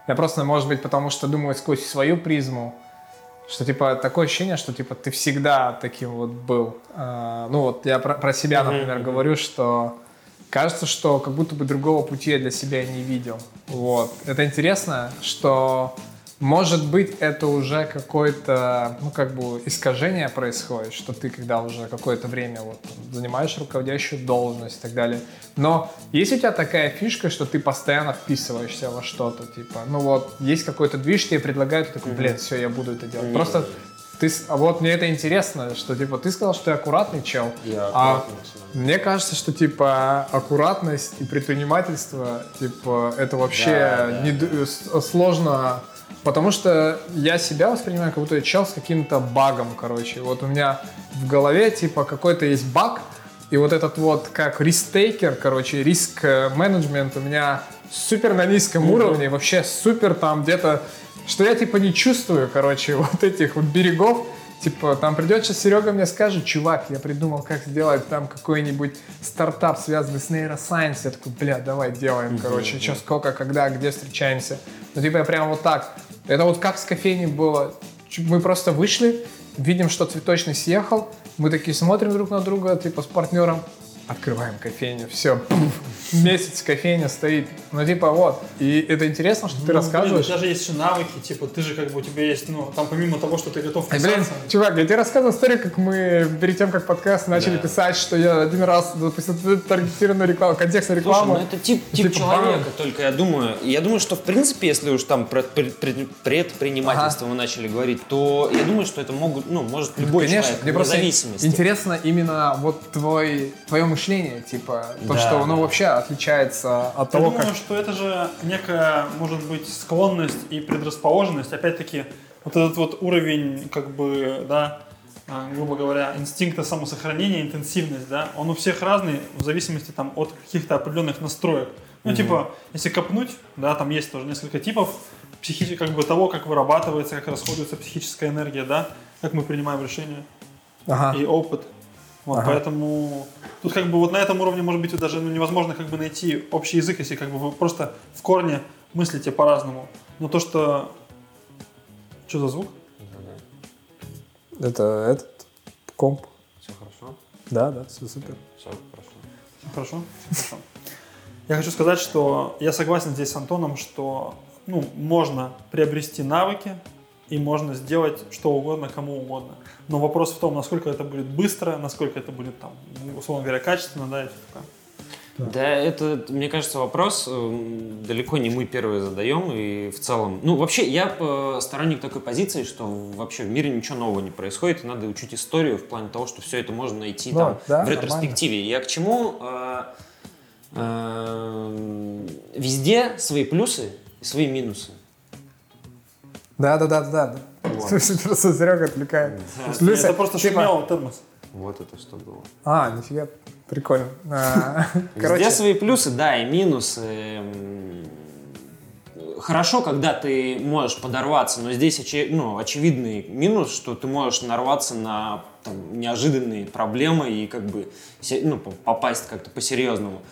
Я просто, может быть, потому что думаю сквозь свою призму, что, типа, такое ощущение, что, типа, ты всегда таким вот был. Ну, вот я про себя, например, говорю, что... Кажется, что как будто бы другого пути я для себя не видел. Вот. Это интересно, что, может быть, это уже какое-то, ну, как бы искажение происходит, что ты, когда уже какое-то время вот, занимаешь руководящую должность и так далее. Но есть у тебя такая фишка, что ты постоянно вписываешься во что-то, типа, ну вот, есть какой-то движ, тебе предлагают, ты такой, блин, все, я буду это делать. Просто ты, вот мне это интересно, что, типа, ты сказал, что ты аккуратный чел. Я аккуратный чел. Мне кажется, что, типа, аккуратность и предпринимательство, типа, это вообще сложно, потому что я себя воспринимаю как будто я чел с каким-то багом, короче. Вот у меня в голове, типа, какой-то есть баг, и вот этот вот, как риск-тейкер, короче, риск-менеджмент у меня супер на низком уровне, вообще супер там где-то что я типа не чувствую, короче, вот этих вот берегов. Типа, там придет сейчас Серега мне скажет: чувак, я придумал, как сделать там какой-нибудь стартап, связанный с нейросайенсом. Я такой, бля, давай делаем, короче, что, сколько, когда, где встречаемся. Ну, типа, я прям вот так. Это вот как с кофейней было. Мы просто вышли, видим, что цветочный съехал, мы такие смотрим друг на друга, типа, с партнером, открываем кофейню, все, пуф, месяц кофейня стоит. Ну, типа, вот. И это интересно, что ты рассказываешь. Блин, у тебя же есть еще навыки, типа, ты же как бы, у тебя есть, ну, там, помимо того, что ты готов писаться. Блин, чувак, я тебе рассказывал историю, как мы перед тем, как подкаст начали писать, что я один раз запустил таргетированную рекламу, контекстную рекламу. Слушай, ну, это тип человека, только я думаю. Я думаю, что, в принципе, если уж там про предпринимательство мы начали говорить, то я думаю, что это может любой человек, вне зависимости. Интересно именно вот твое мышление, типа, то, что оно вообще отличается от того, как... Я думаю, что это же некая, может быть, склонность и предрасположенность. Опять-таки, вот этот вот уровень, как бы, да, грубо говоря, инстинкта самосохранения, интенсивность, да, он у всех разный в зависимости там от каких-то определенных настроек. Ну, типа, если копнуть, да, там есть тоже несколько типов, как бы того, как вырабатывается, как расходуется психическая энергия, да, как мы принимаем решения и опыт. Вот, поэтому тут как бы вот на этом уровне, может быть, даже невозможно как бы найти общий язык, если как бы вы просто в корне мыслите по-разному. Но то, что... Что за звук? Это этот комп. Все хорошо? Да, все супер. Все хорошо. Все хорошо? Все хорошо. Я хочу сказать, что я согласен здесь с Антоном, что можно приобрести навыки, и можно сделать что угодно, кому угодно. Но вопрос в том, насколько это будет быстро, насколько это будет, там, условно говоря, качественно, да, и все такое. Да, это, мне кажется, вопрос далеко не мы первые задаем, и в целом... Ну, вообще, я сторонник такой позиции, что вообще в мире ничего нового не происходит, и надо учить историю в плане того, что все это можно найти в ретроспективе. Нормально. Я к чему? Везде свои плюсы и свои минусы. Да. Вот. Серега отвлекает. Плюсы, это просто типа... шумел термос. Вот это что было. А, нифига, прикольно. Везде свои плюсы, да, и минусы. Хорошо, когда ты можешь подорваться, но здесь очевидный минус, что ты можешь нарваться на там, неожиданные проблемы и как бы попасть как-то по-серьезному.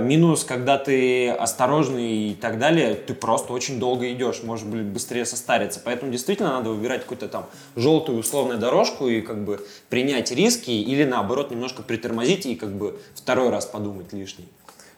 Минус, когда ты осторожный и так далее, ты просто очень долго идешь, можешь быстрее состариться. Поэтому действительно надо выбирать какую-то там желтую условную дорожку и как бы принять риски или наоборот немножко притормозить и как бы второй раз подумать лишний.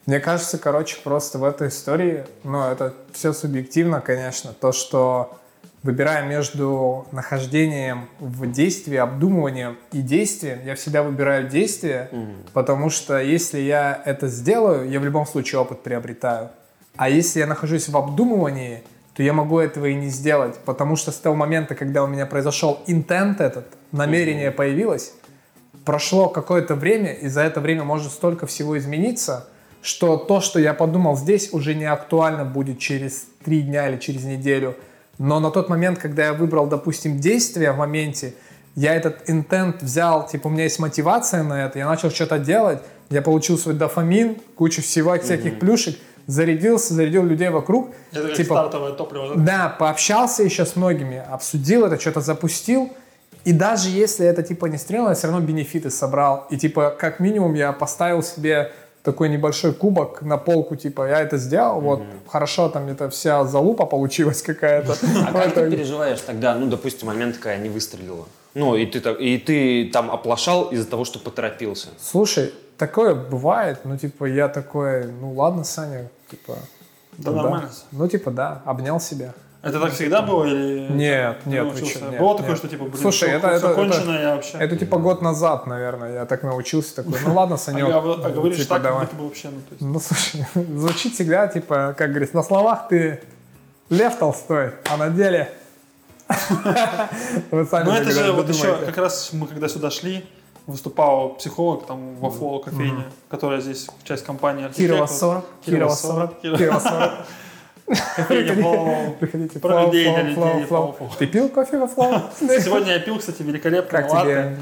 Мне кажется, просто в этой истории, это все субъективно, конечно, то, что выбирая между нахождением в действии, обдумыванием и действием, я всегда выбираю действие, потому что если я это сделаю, я в любом случае опыт приобретаю. А если я нахожусь в обдумывании, то я могу этого и не сделать, потому что с того момента, когда у меня произошел интент этот, намерение появилось, прошло какое-то время, и за это время может столько всего измениться, что то, что я подумал здесь, уже не актуально будет через 3 дня или через неделю. Но на тот момент, когда я выбрал, допустим, действие в моменте, я этот интент взял, типа, у меня есть мотивация на это, я начал что-то делать, я получил свой дофамин, кучу всего, всяких плюшек, зарядил людей вокруг. Это типа, как стартовое топливо. Да, пообщался еще с многими, обсудил это, что-то запустил. И даже если это, типа, не стреляло, я все равно бенефиты собрал. И, типа, как минимум я поставил себе... такой небольшой кубок на полку, типа, я это сделал, вот, хорошо, там, это вся залупа получилась какая-то. А как ты переживаешь тогда, допустим, момент, когда не выстрелила? И ты там оплошал из-за того, что поторопился. Слушай, такое бывает, я такой, ладно, Саня, типа... Да нормально. Обнял себя. Это так всегда было? Или... Нет. Было такое, что типа, блин, слушай, это кончено, я вообще... Это типа год назад, наверное, я так научился. Такой, Санек. А говоришь типа, так, давай. Как будто бы вообще... слушай, звучит всегда, типа, как говорится, на словах ты Лев Толстой, а на деле... Вы сами это же вот еще, как раз мы когда сюда шли, выступал психолог там во Флоу кофейне, которая здесь часть компании «Архитектор». Кирилл Ассорт. Приходите про людей. Ты пил кофе во Флоу? Сегодня я пил, кстати, великолепно. Как тебе?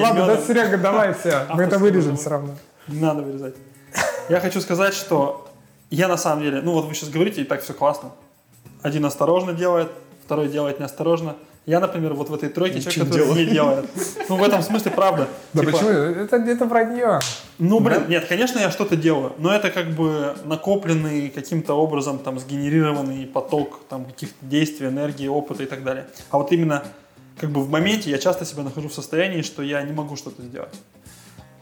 Ладно, Серега, давай все. Мы это вырежем все равно. Не надо вырезать. Я хочу сказать, что я на самом деле... вы сейчас говорите, и так все классно. один осторожно делает, второй делает неосторожно. Я, например, вот в этой тройке человек, который не делает. Ну, в этом смысле, правда. Да типа, почему? Это где-то вранье. Ну, блин, нет, конечно, я что-то делаю, но это как бы накопленный каким-то образом, там, сгенерированный поток, там, каких-то действий, энергии, опыта и так далее. А вот именно, как бы, в моменте я часто себя нахожу в состоянии, что я не могу что-то сделать.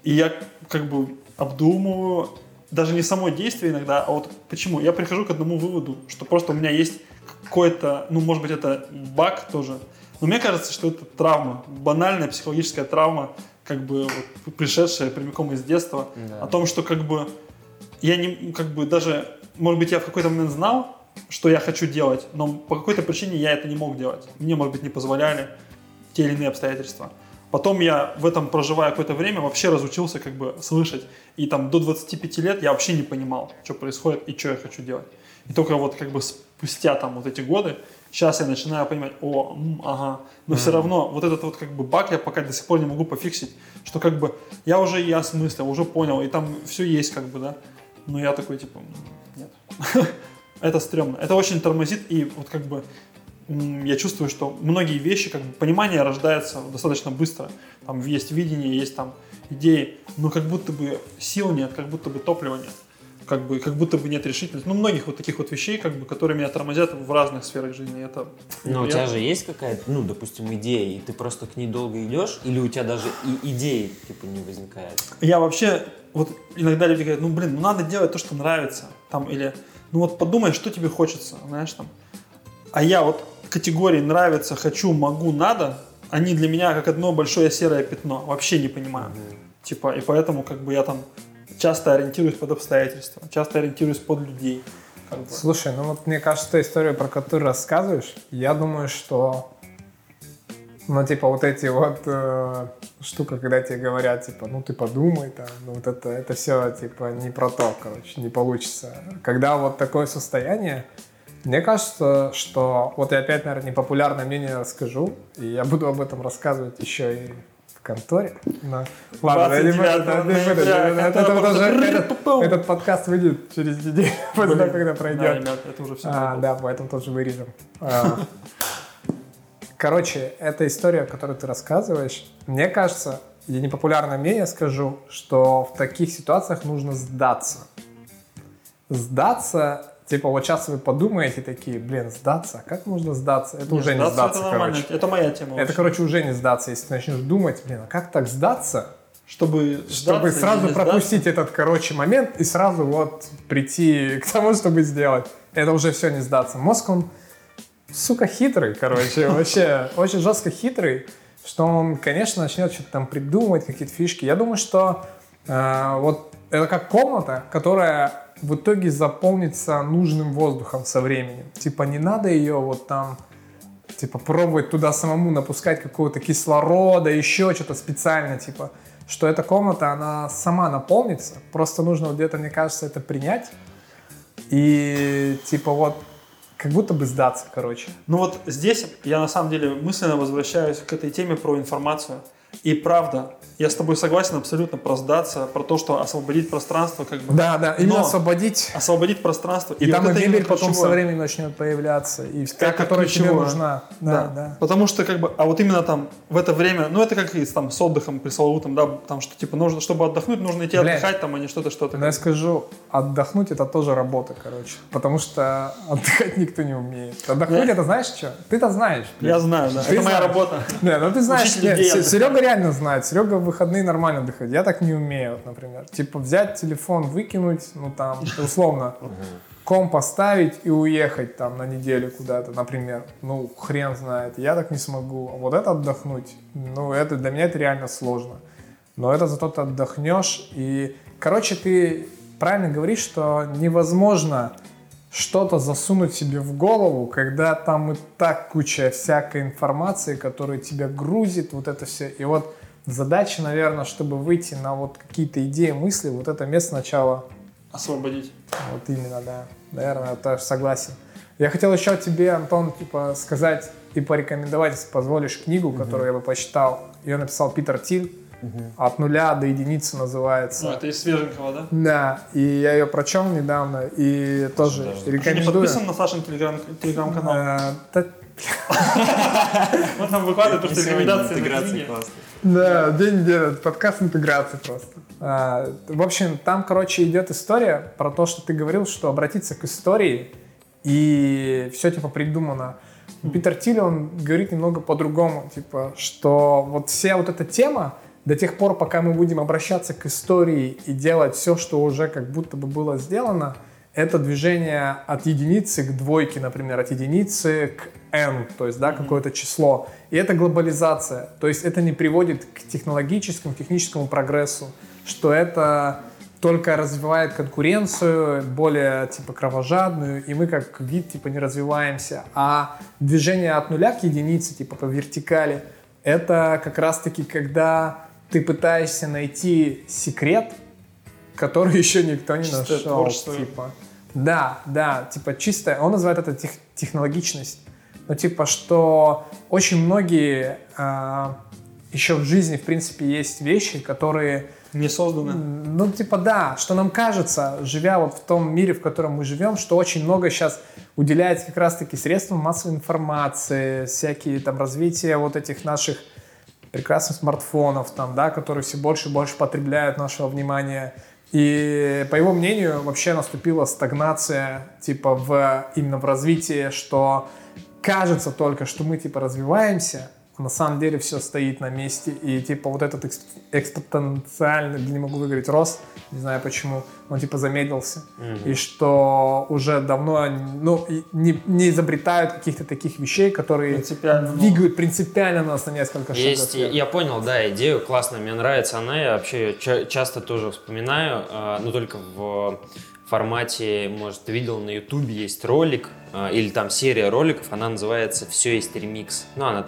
И я, как бы, обдумываю даже не само действие иногда, а вот почему. Я прихожу к одному выводу, что просто у меня есть какой-то, ну, может быть, это баг тоже, но мне кажется, что это травма, банальная психологическая травма, как бы вот, пришедшая прямиком из детства, да. О том, что как бы я не, как бы даже, может быть, я в какой-то момент знал, что я хочу делать, но по какой-то причине я это не мог делать, мне, может быть, не позволяли те или иные обстоятельства. Потом я в этом, проживая какое-то время, вообще разучился как бы слышать. И там до 25 лет я вообще не понимал, что происходит и что я хочу делать. И только вот как бы спустя там вот эти годы, сейчас я начинаю понимать, но все равно вот этот вот как бы баг я пока до сих пор не могу пофиксить, что как бы я уже и осмыслил, уже понял, и там все есть как бы, да. Но я такой типа, нет. Это стрёмно, это очень тормозит и вот как бы... Я чувствую, что многие вещи, как бы понимание рождается достаточно быстро. Там есть видение, есть там идеи, но как будто бы сил нет, как будто бы топлива нет, как будто бы нет решительности. Ну, многих вот таких вот вещей, как бы, которые меня тормозят в разных сферах жизни. Это но у тебя же есть какая-то, ну, допустим, идея, и ты просто к ней долго идешь, или у тебя даже и идеи типа не возникает? Я вообще, вот иногда люди говорят, ну надо делать то, что нравится. Там, или, ну вот подумай, что тебе хочется, знаешь, там. А я вот категории нравится, хочу, могу, надо, они для меня как одно большое серое пятно. Вообще не понимаю. Типа, и поэтому как бы я там часто ориентируюсь под обстоятельства, часто ориентируюсь под людей. Как бы. Слушай, ну вот мне кажется, та история, про которую рассказываешь, я думаю, что ну типа вот эти вот штуки, когда тебе говорят, типа, ну ты подумай, там, ну вот это все типа не про то, короче, не получится. Когда вот такое состояние, мне кажется, что, вот я опять, наверное, непопулярное мнение расскажу, и я буду об этом рассказывать еще и в конторе. Но, ладно, этот подкаст выйдет через неделю, после того, когда пройдет. Да, это уже все. Да, поэтому тоже вырежем. Короче, эта история, которую ты рассказываешь, мне кажется, я непопулярное мнение скажу, что в таких ситуациях нужно сдаться. Сдаться... Типа, вот сейчас вы подумаете такие, блин, сдаться? Как можно сдаться? Это уже не сдаться, короче. Это моя тема. Это, короче, уже не сдаться. Если ты начнешь думать, блин, а как так сдаться? Чтобы сразу пропустить этот, короче, момент и сразу вот прийти к тому, чтобы сделать. Это уже все не сдаться. Мозг, он, сука, хитрый, короче. Вообще, очень жестко хитрый, что он, конечно, начнет что-то там придумывать, какие-то фишки. Я думаю, что вот это как комната, которая... в итоге заполнится нужным воздухом со временем. Типа не надо ее вот там, типа пробовать туда самому напускать какого-то кислорода, еще что-то специально, типа, что эта комната, она сама наполнится, просто нужно где-то, мне кажется, это принять и типа вот как будто бы сдаться, короче. Ну вот здесь я на самом деле мысленно возвращаюсь к этой теме про информацию. И правда, я с тобой согласен абсолютно про сдаться, про то, что освободить пространство как бы. Да, да, именно освободить. Освободить пространство. И там вот и мебель потом со временем начнет появляться, и та, которая тебе нужна. Да. Потому что как бы, а вот именно там в это время, ну это как и там с отдыхом пресловутым, да, там что типа нужно, чтобы отдохнуть, нужно идти отдыхать там, а не что-то. Но я скажу, отдохнуть это тоже работа, короче, потому что отдыхать никто не умеет. Отдохнуть это знаешь что? Ты-то знаешь. Я знаю, да. Это моя работа. Да, ну ты знаешь, Серега реально знает. Серега в выходные нормально отдыхает. Я так не умею, вот, например. Типа взять телефон, выкинуть, ну там, условно, комп поставить и уехать там на неделю куда-то, например. Ну, хрен знает. Я так не смогу. А вот это отдохнуть, ну, это для меня это реально сложно. Но это зато ты отдохнешь. И, короче, ты правильно говоришь, что невозможно что-то засунуть себе в голову, когда там и так куча всякой информации, которая тебя грузит, вот это все. И вот задача, наверное, чтобы выйти на вот какие-то идеи, мысли, вот это место сначала... освободить. Вот именно, да. Наверное, я тоже согласен. Я хотел еще тебе, Антон, типа, сказать и порекомендовать, если позволишь, книгу, которую я бы почитал. Ее написал Питер Тиль. От нуля до единицы называется. Ну, это из свеженького, да? Да, и я ее прочел недавно, и тоже даже рекомендую. Ты не подписан на Сашин телеграм-канал? Он там выкладывает просто рекомендации интеграции. Да, день делает подкаст интеграции просто. В общем, там, короче, идет история про то, что ты говорил, что обратиться к истории, и все типа придумано. Питер Тиль, он говорит немного по-другому, типа, что вот вся вот эта тема, до тех пор, пока мы будем обращаться к истории и делать все, что уже как будто бы было сделано, это движение от единицы к двойке, например, от единицы к n, то есть, да, какое-то число. И это глобализация, то есть это не приводит к технологическому, техническому прогрессу, что это только развивает конкуренцию, более, типа, кровожадную, и мы как вид, типа, не развиваемся. А движение от нуля к единице, типа, по вертикали, это как раз-таки когда ты пытаешься найти секрет, который еще никто не чистое нашел. Творчество. Типа. Да, типа чистое. Он называет это технологичность. Но типа, что очень многие еще в жизни, в принципе, есть вещи, которые... Не созданы. Ну, типа, да, что нам кажется, живя вот в том мире, в котором мы живем, что очень много сейчас уделяется как раз-таки средствам массовой информации, всякие там развитие вот этих наших прекрасных смартфонов, там, да, которые все больше и больше потребляют нашего внимания. И, по его мнению, вообще наступила стагнация, типа, именно в развитии, что кажется только, что мы, типа, развиваемся, а на самом деле все стоит на месте. И, типа, вот этот экспотенциальный, не могу выговорить, рост, не знаю почему, он, типа, замедлился. И что уже давно, не изобретают каких-то таких вещей, которые двигают принципиально нас на несколько шагов. Я понял, да, идею классную, мне нравится она, я вообще ее часто тоже вспоминаю, но только в формате, может, ты видел на Ютубе, есть ролик, или там серия роликов, она называется «Все есть ремикс». Ну, она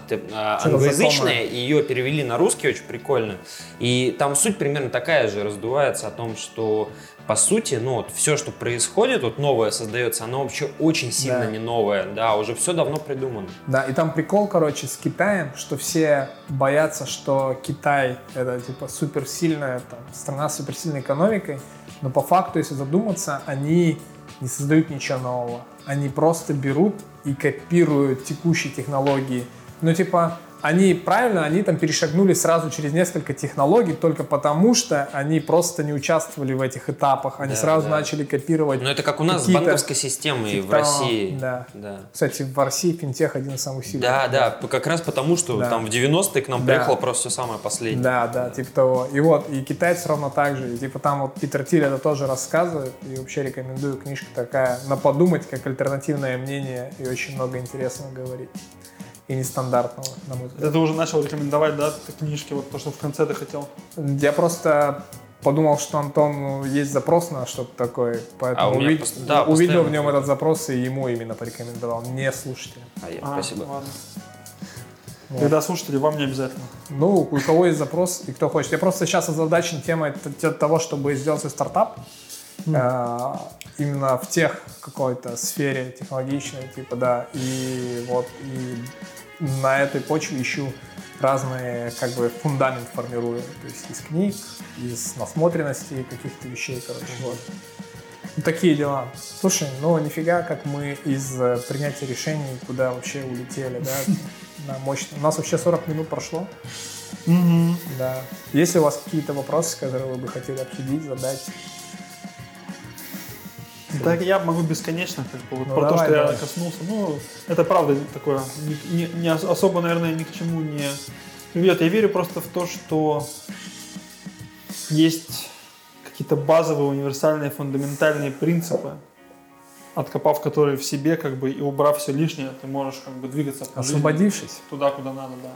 англоязычная, и ее перевели на русский очень прикольно. И там суть примерно такая же, раздувается о том, что, по сути, ну, вот все, что происходит, вот новое создается, оно вообще очень сильно не новое, да, уже все давно придумано. Да, и там прикол, короче, с Китаем, что все боятся, что Китай — это, типа, суперсильная там, страна с суперсильной экономикой, но по факту, если задуматься, они не создают ничего нового. Они просто берут и копируют текущие технологии. Ну, типа, они там перешагнули сразу через несколько технологий только потому, что они просто не участвовали в этих этапах. Они сразу начали копировать. Но это как у нас с банковской системой в России. Да. Кстати, в России финтех один из самых сильных. Да, как раз потому, что там в 90-е к нам приехало просто все самое последнее. Да, типа того. И вот, и китайцы ровно так же. И типа там вот Питер Тиль это тоже рассказывает. И вообще рекомендую, книжка такая, на подумать, как альтернативное мнение. И очень много интересного говорит. И нестандартного, на мой взгляд. Ты уже начал рекомендовать, да, книжки, вот то, что в конце ты хотел? Я просто подумал, что Антон есть запрос на что-то такое, поэтому увидел в нем этот запрос и ему именно порекомендовал. Не слушайте. Спасибо. Ладно. Вот. Когда слушатели, вам не обязательно. Ну, у кого есть запрос и кто хочет. Я просто сейчас озадачен темой того, чтобы сделать свой стартап. Именно в тех какой-то сфере технологичной, типа, да, и вот, и на этой почве ищу разные, как бы, фундамент формирую, то есть из книг, из насмотренности каких-то вещей, короче, вот. Ну, такие дела. Слушай, ну, нифига, как мы из принятия решений куда вообще улетели, да, мощно. У нас вообще 40 минут прошло. Да. Если у вас какие-то вопросы, которые вы бы хотели обсудить, задать. Так я могу бесконечно, как бы, вот ну, про давай, то, что я коснулся. Ну, это правда такое, не особо, наверное, ни к чему не ведет. Я верю просто в то, что есть какие-то базовые, универсальные, фундаментальные принципы, откопав которые в себе, как бы, и убрав все лишнее, ты можешь, как бы, двигаться по жизни. Освободившись. Туда, куда надо, да.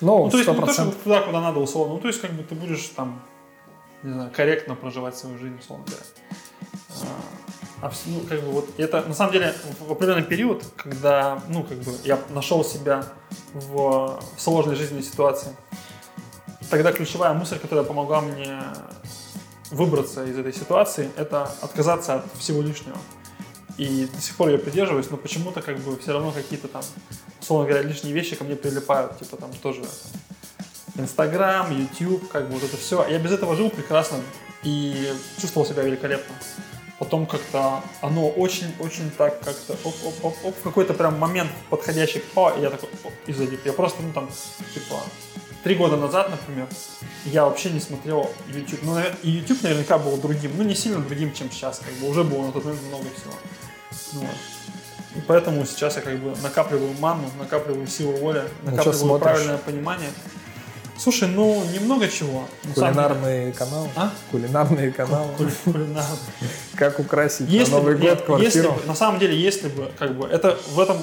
Ну, то есть 100%. Не то, что туда, куда надо, условно. Ну, то есть, как бы, ты будешь там, не знаю, корректно проживать свою жизнь, условно говоря. Ну, как бы, вот это на самом деле в определенный период, когда, ну, как бы, я нашел себя в сложной жизненной ситуации, тогда ключевая мысль, которая помогла мне выбраться из этой ситуации, это отказаться от всего лишнего. И до сих пор я придерживаюсь, но почему-то, как бы, все равно какие-то там, условно говоря, лишние вещи ко мне прилипают, типа там тоже Инстаграм, YouTube, как бы вот это все. Я без этого жил прекрасно и чувствовал себя великолепно. Потом как-то оно очень-очень так как-то оп-оп-оп-оп, в какой-то прям момент подходящий попал, и я такой оп, и залип. Я просто, ну там, типа, 3 года назад, например, я вообще не смотрел YouTube. Ну, и YouTube наверняка был другим, ну не сильно другим, чем сейчас, как бы уже было на тот момент много всего. Вот. И поэтому сейчас я как бы накапливаю манну, накапливаю силу воли, накапливаю правильное понимание. Слушай, ну, немного чего. Кулинарные каналы. А? Кулинарные каналы. Кулинарные. Как украсить на Новый год квартиру. На самом деле, если бы, как бы, это в этом...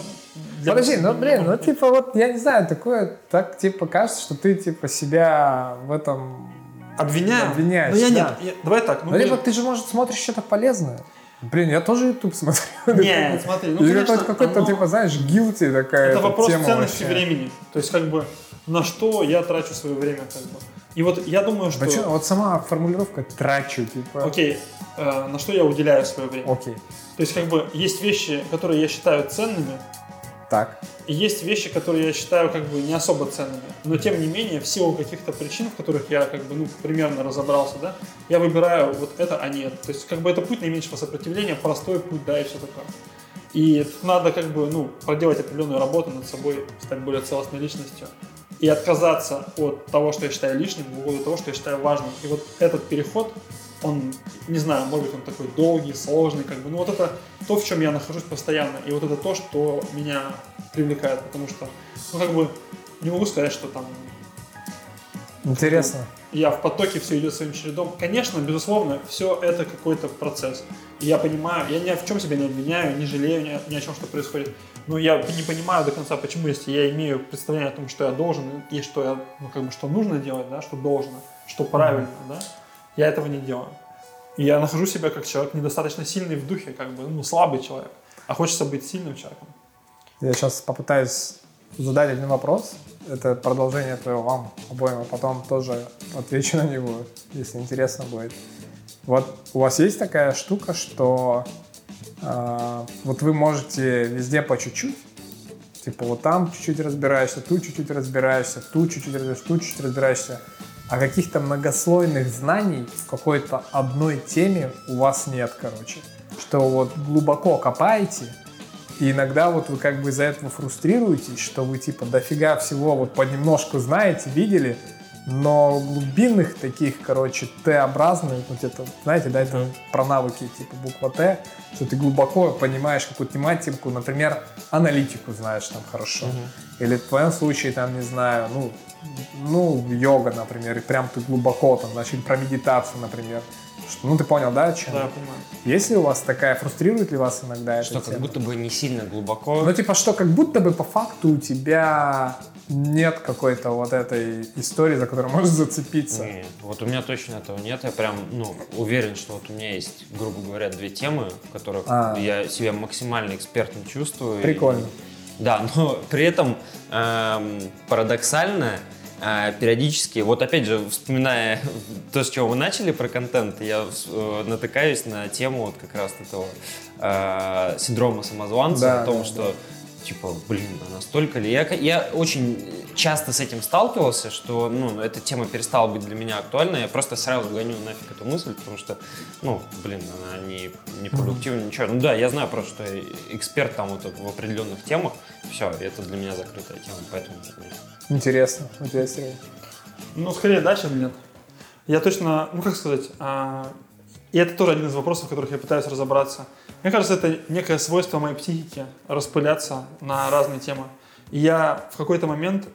Подожди, ну, блин, ну, типа, вот, я не знаю, такое, так, типа, кажется, что ты, типа, себя в этом... Обвиняешь. Ну, я нет, давай так. Ну, либо ты же, может, смотришь что-то полезное. Блин, я тоже YouTube смотрю. Нет, смотри, ну, конечно. Какой-то, типа, знаешь, guilty такая. Это вопрос ценности времени. То есть, как бы... На что я трачу свое время, как бы. И вот я думаю, что... Почему? Вот сама формулировка «трачу», типа... Окей, на что я уделяю свое время. Окей. То есть, как бы, есть вещи, которые я считаю ценными. Так. И есть вещи, которые я считаю, как бы, не особо ценными. Но, тем не менее, в силу каких-то причин, в которых я, как бы, ну, примерно разобрался, да, я выбираю вот это, а не это. То есть, как бы, это путь наименьшего сопротивления, простой путь, да, и все такое. И тут надо, как бы, ну, проделать определенную работу над собой, стать более целостной личностью. И отказаться от того, что я считаю лишним, в угоду того, что я считаю важным. И вот этот переход, он, не знаю, может быть, он такой долгий, сложный, как бы. Но вот это то, в чем я нахожусь постоянно. И вот это то, что меня привлекает. Потому что, ну, как бы, не могу сказать, что там... Интересно. Я в потоке, все идет своим чередом. Конечно, безусловно, все это какой-то процесс. И я понимаю, я ни в чем себя не обвиняю, не жалею ни о чем, что происходит. Но я не понимаю до конца, почему, если я имею представление о том, что я должен и что я, ну, как бы, что нужно делать, да, что должно, что правильно, да, я этого не делаю. И я нахожу себя как человек недостаточно сильный в духе, как бы, ну, слабый человек, а хочется быть сильным человеком. Я сейчас попытаюсь задать один вопрос. Это продолжение твоего вам обоим, а потом тоже отвечу на него, если интересно будет. Вот у вас есть такая штука, что вот вы можете везде по чуть-чуть, типа вот там чуть-чуть разбираешься, тут чуть-чуть разбираешься, тут чуть-чуть разбираешься, тут чуть-чуть разбираешься, а каких-то многослойных знаний в какой-то одной теме у вас нет, короче. Что вот глубоко копаете, и иногда вот вы как бы из-за этого фрустрируетесь, что вы типа дофига всего вот понемножку знаете, видели, но глубинных таких, короче, Т-образных, вот это, знаете, да, это про навыки, типа буква Т, что ты глубоко понимаешь какую-то тематику, например, аналитику знаешь там хорошо, или в твоем случае там, не знаю, ну, йога, например, и прям ты глубоко там, значит, про медитацию, например. Ну, ты понял, да, чем? Да, я понимаю. Есть ли у вас такая, фрустрирует ли вас иногда эта тема? Что, как будто бы не сильно глубоко? Ну, типа, что, как будто бы по факту у тебя нет какой-то вот этой истории, за которую можно зацепиться. Нет, вот у меня точно этого нет. Я прям, ну, уверен, что вот у меня есть, грубо говоря, 2 темы, в которых я себя максимально экспертно чувствую. Прикольно. И, да, но при этом парадоксально, периодически, вот опять же, вспоминая то, с чего мы начали про контент, я натыкаюсь на тему вот как раз этого синдрома самозванца, да, о том, да, что да. Типа, блин, настолько ли... Я очень часто с этим сталкивался, что, ну, эта тема перестала быть для меня актуальна, я просто сразу гоню нафиг эту мысль, потому что, ну, блин, она не продуктивна, ничего. Ну да, я знаю просто, что эксперт там вот в определенных темах, все, это для меня закрытая тема, поэтому... Интересно, интересно. Ну, скорее, да, чем нет. Я точно, ну, как сказать, и это тоже один из вопросов, в которых я пытаюсь разобраться. Мне кажется, это некое свойство моей психики распыляться на разные темы. И я в какой-то момент,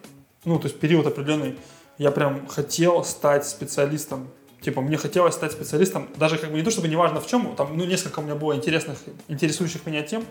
ну, то есть период определенный, я прям хотел стать специалистом. Типа, мне хотелось стать специалистом, даже как бы не то, чтобы неважно в чем, там, ну, несколько у меня было интересующих меня тем,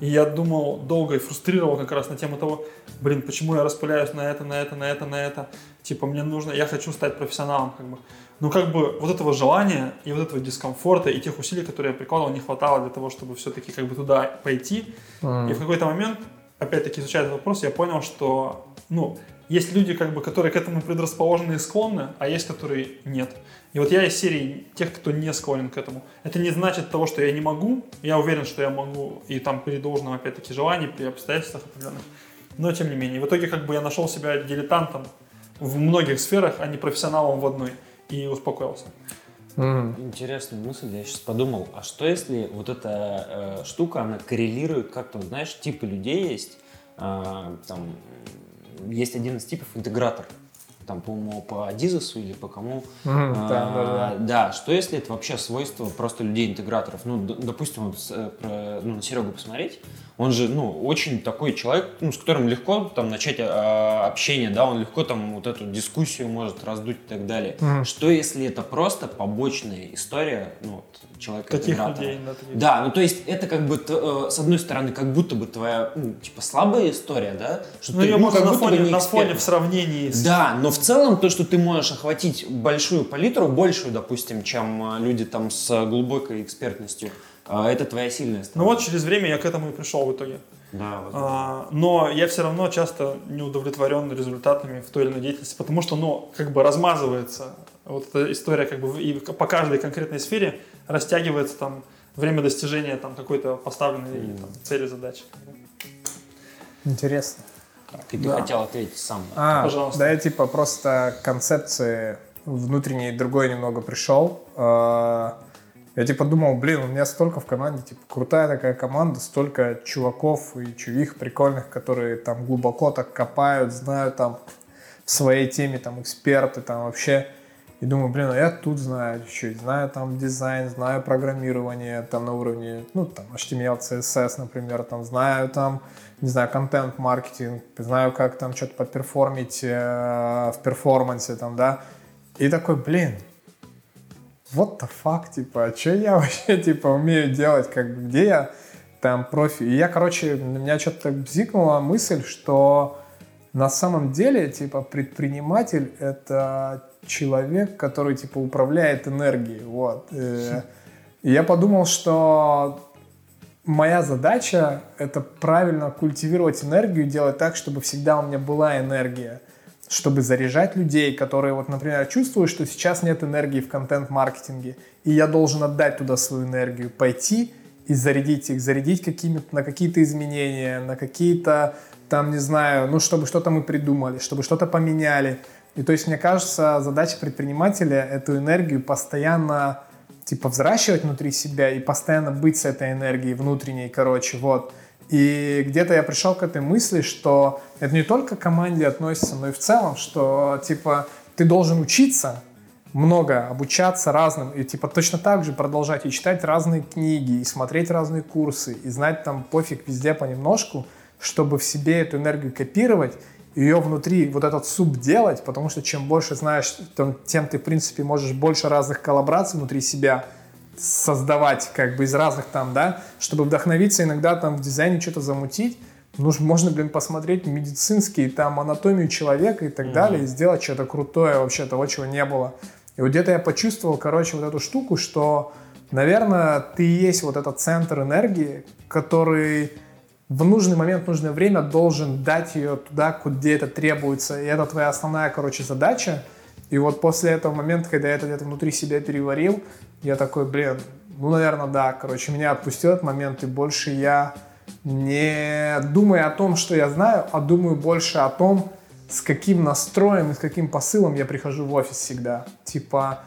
и я думал долго и фрустрировал как раз на тему того, блин, почему я распыляюсь на это. Типа, мне нужно, я хочу стать профессионалом, как бы. Но как бы вот этого желания и вот этого дискомфорта и тех усилий, которые я прикладывал, не хватало для того, чтобы все-таки как бы туда пойти. И в какой-то момент, опять-таки изучая этот вопрос, я понял, что, ну, есть люди, как бы, которые к этому предрасположены и склонны, а есть, которые нет. И вот я из серии тех, кто не склонен к этому. Это не значит того, что я не могу. Я уверен, что я могу, и там при должном, опять-таки, желании, при обстоятельствах определенных. Но, тем не менее, в итоге, как бы, я нашел себя дилетантом в многих сферах, а не профессионалом в одной. И успокоился. Интересная мысль, я сейчас подумал, а что если вот эта штука, она коррелирует как-то, знаешь, типы людей есть, там есть один из типов интегратор, там, по-моему, по Дизесу или по кому, да, что если это вообще свойство просто людей-интеграторов, ну, допустим, вот, на Серегу посмотреть, он же, ну, очень такой человек, ну, с которым легко, там, начать общение, да, он легко, там, вот эту дискуссию может раздуть и так далее. Что если это просто побочная история, ну, вот, человека-интегратора? Да, ну, то есть, это как бы, с одной стороны, как будто бы твоя, ну, типа, слабая история, да? Что ну, ты, ее ну, можно на фоне в сравнении с... Да, но в целом, то, что ты можешь охватить большую палитру, большую, допустим, чем люди, там, с глубокой экспертностью, это твоя сильная сторона. Ну вот через время я к этому и пришел в итоге. Да, вот. Но я все равно часто не удовлетворен результатами в той или иной деятельности, потому что, ну, как бы размазывается вот эта история, как бы и по каждой конкретной сфере растягивается там время достижения там какой-то поставленной там, цели, задачи. Интересно. Так, и ты хотел ответить сам. Пожалуйста. Да, я типа просто к концепции внутренней другой немного пришел. Я типа думал, блин, у меня столько в команде, типа крутая такая команда, столько чуваков и чувих прикольных, которые там глубоко так копают, знают там в своей теме, там эксперты там вообще. И думаю, блин, а я тут знаю чуть-чуть, знаю там дизайн, знаю программирование там на уровне, ну там HTML, CSS, например, там знаю там, не знаю, контент-маркетинг, знаю как там что-то поперформить в перформансе там, да. И такой, блин, what the fuck, типа, а что я вообще, типа, умею делать, как бы, где я там профи? И я, короче, на меня что-то бзикнула мысль, что на самом деле, типа, предприниматель — это человек, который, типа, управляет энергией, вот. И я подумал, что моя задача — это правильно культивировать энергию, делать так, чтобы всегда у меня была энергия, чтобы заряжать людей, которые, вот, например, чувствуют, что сейчас нет энергии в контент-маркетинге, и я должен отдать туда свою энергию, пойти и зарядить их, зарядить на какие-то изменения, на какие-то, там, не знаю, ну, чтобы что-то мы придумали, чтобы что-то поменяли. И то есть, мне кажется, задача предпринимателя — эту энергию постоянно, типа, взращивать внутри себя и постоянно быть с этой энергией внутренней, короче, вот. И где-то я пришел к этой мысли, что это не только к команде относится, но и в целом, что, типа, ты должен учиться много, обучаться разным, и, типа, точно так же продолжать и читать разные книги, и смотреть разные курсы, и знать, там, пофиг, везде понемножку, чтобы в себе эту энергию копировать, ее внутри вот этот суп делать, потому что чем больше знаешь, тем ты, в принципе, можешь больше разных коллабораций внутри себя создавать, как бы, из разных там, да, чтобы вдохновиться, иногда там в дизайне что-то замутить, нужно, можно, блин, посмотреть медицинские, там, анатомию человека и так далее, и сделать что-то крутое вообще, того, чего не было. И вот где-то я почувствовал, короче, вот эту штуку, что, наверное, ты и есть вот этот центр энергии, который в нужный момент, в нужное время должен дать ее туда, где это требуется, и это твоя основная, короче, задача. И вот после этого момента, когда я это где-то внутри себя переварил, я такой, блин, ну, наверное, да, короче, меня отпустил этот момент, и больше я не думаю о том, что я знаю, а думаю больше о том, с каким настроем и с каким посылом я прихожу в офис всегда. Типа,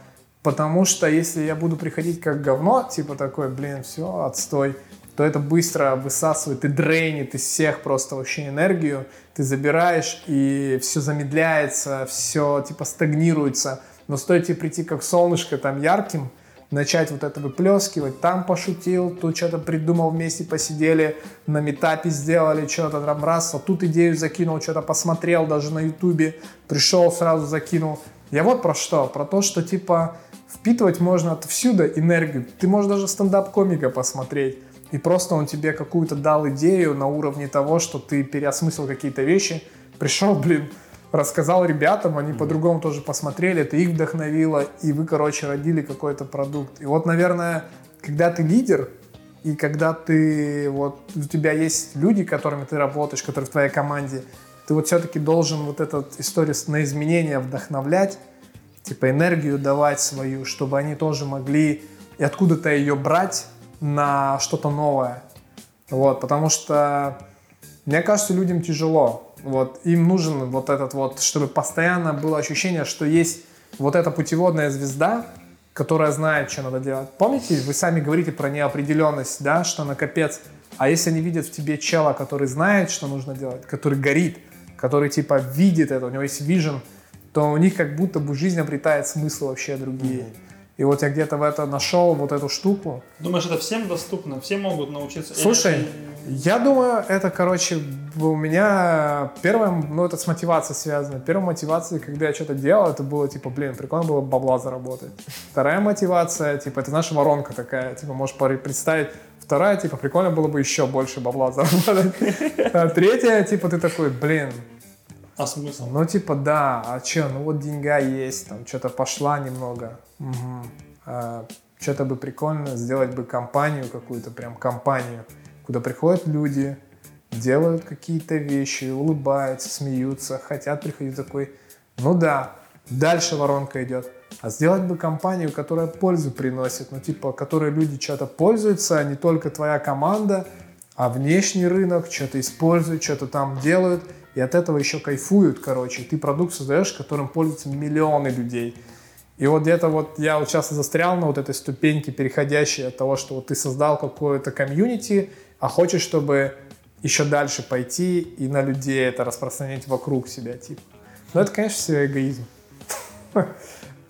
потому что если я буду приходить как говно, типа такой, блин, все, отстой, то это быстро высасывает и дрейнит из всех просто вообще энергию, ты забираешь, и все замедляется, все типа стагнируется. Но стоит тебе прийти как солнышко там ярким, начать вот это выплескивать, там пошутил, тут что-то придумал, вместе посидели, на митапе сделали что-то там раз, а тут идею закинул, что-то посмотрел даже на ютубе, пришел, сразу закинул. Я вот про что, про то, что типа впитывать можно отсюда энергию, ты можешь даже стендап-комика посмотреть. И просто он тебе какую-то дал идею на уровне того, что ты переосмыслил какие-то вещи, пришел, блин, рассказал ребятам, они по-другому тоже посмотрели, это их вдохновило, и вы, короче, родили какой-то продукт. И вот, наверное, когда ты лидер, и когда ты, вот, у тебя есть люди, которыми ты работаешь, которые в твоей команде, ты вот все-таки должен вот эту историю на изменения вдохновлять, типа энергию давать свою, чтобы они тоже могли и откуда-то ее брать, на что-то новое, вот, потому что мне кажется, людям тяжело, Вот, им нужен вот этот вот, чтобы постоянно было ощущение, что есть вот эта путеводная звезда, которая знает, что надо делать. Помните, вы сами говорите про неопределенность, да, что она капец. А если они видят в тебе чела, который знает, что нужно делать, который горит, который типа видит это, у него есть вижен, то у них как будто бы жизнь обретает смысл вообще другие. Mm-hmm. И вот я где-то в это нашел вот эту штуку. Думаешь, это всем доступно? Все могут научиться? Слушай, я думаю, это, короче, у меня первое, ну, это с мотивацией связано. Первая мотивация, когда я что-то делал, это было, типа, блин, прикольно было бабла заработать. Вторая мотивация, типа, это наша воронка такая, типа, можешь представить. Вторая, типа, прикольно было бы еще больше бабла заработать. Третья, типа, ты такой, блин. А смысл? Ну, типа, да, а че, ну вот деньга есть, там, что-то пошла немного, что-то бы прикольно, сделать бы компанию какую-то, прям компанию, куда приходят люди, делают какие-то вещи, улыбаются, смеются, хотят приходить такой, ну да, дальше воронка идет. А сделать бы компанию, которая пользу приносит, ну, типа, которой люди что-то пользуются, а не только твоя команда, а внешний рынок что-то используют, что-то там делают. И от этого еще кайфуют, короче. И ты продукт создаешь, которым пользуются миллионы людей. И вот где-то вот я вот сейчас застрял на вот этой ступеньке, переходящей от того, что вот ты создал какое-то комьюнити, а хочешь, чтобы еще дальше пойти и на людей это распространять вокруг себя, типа. Но это, конечно, все эгоизм.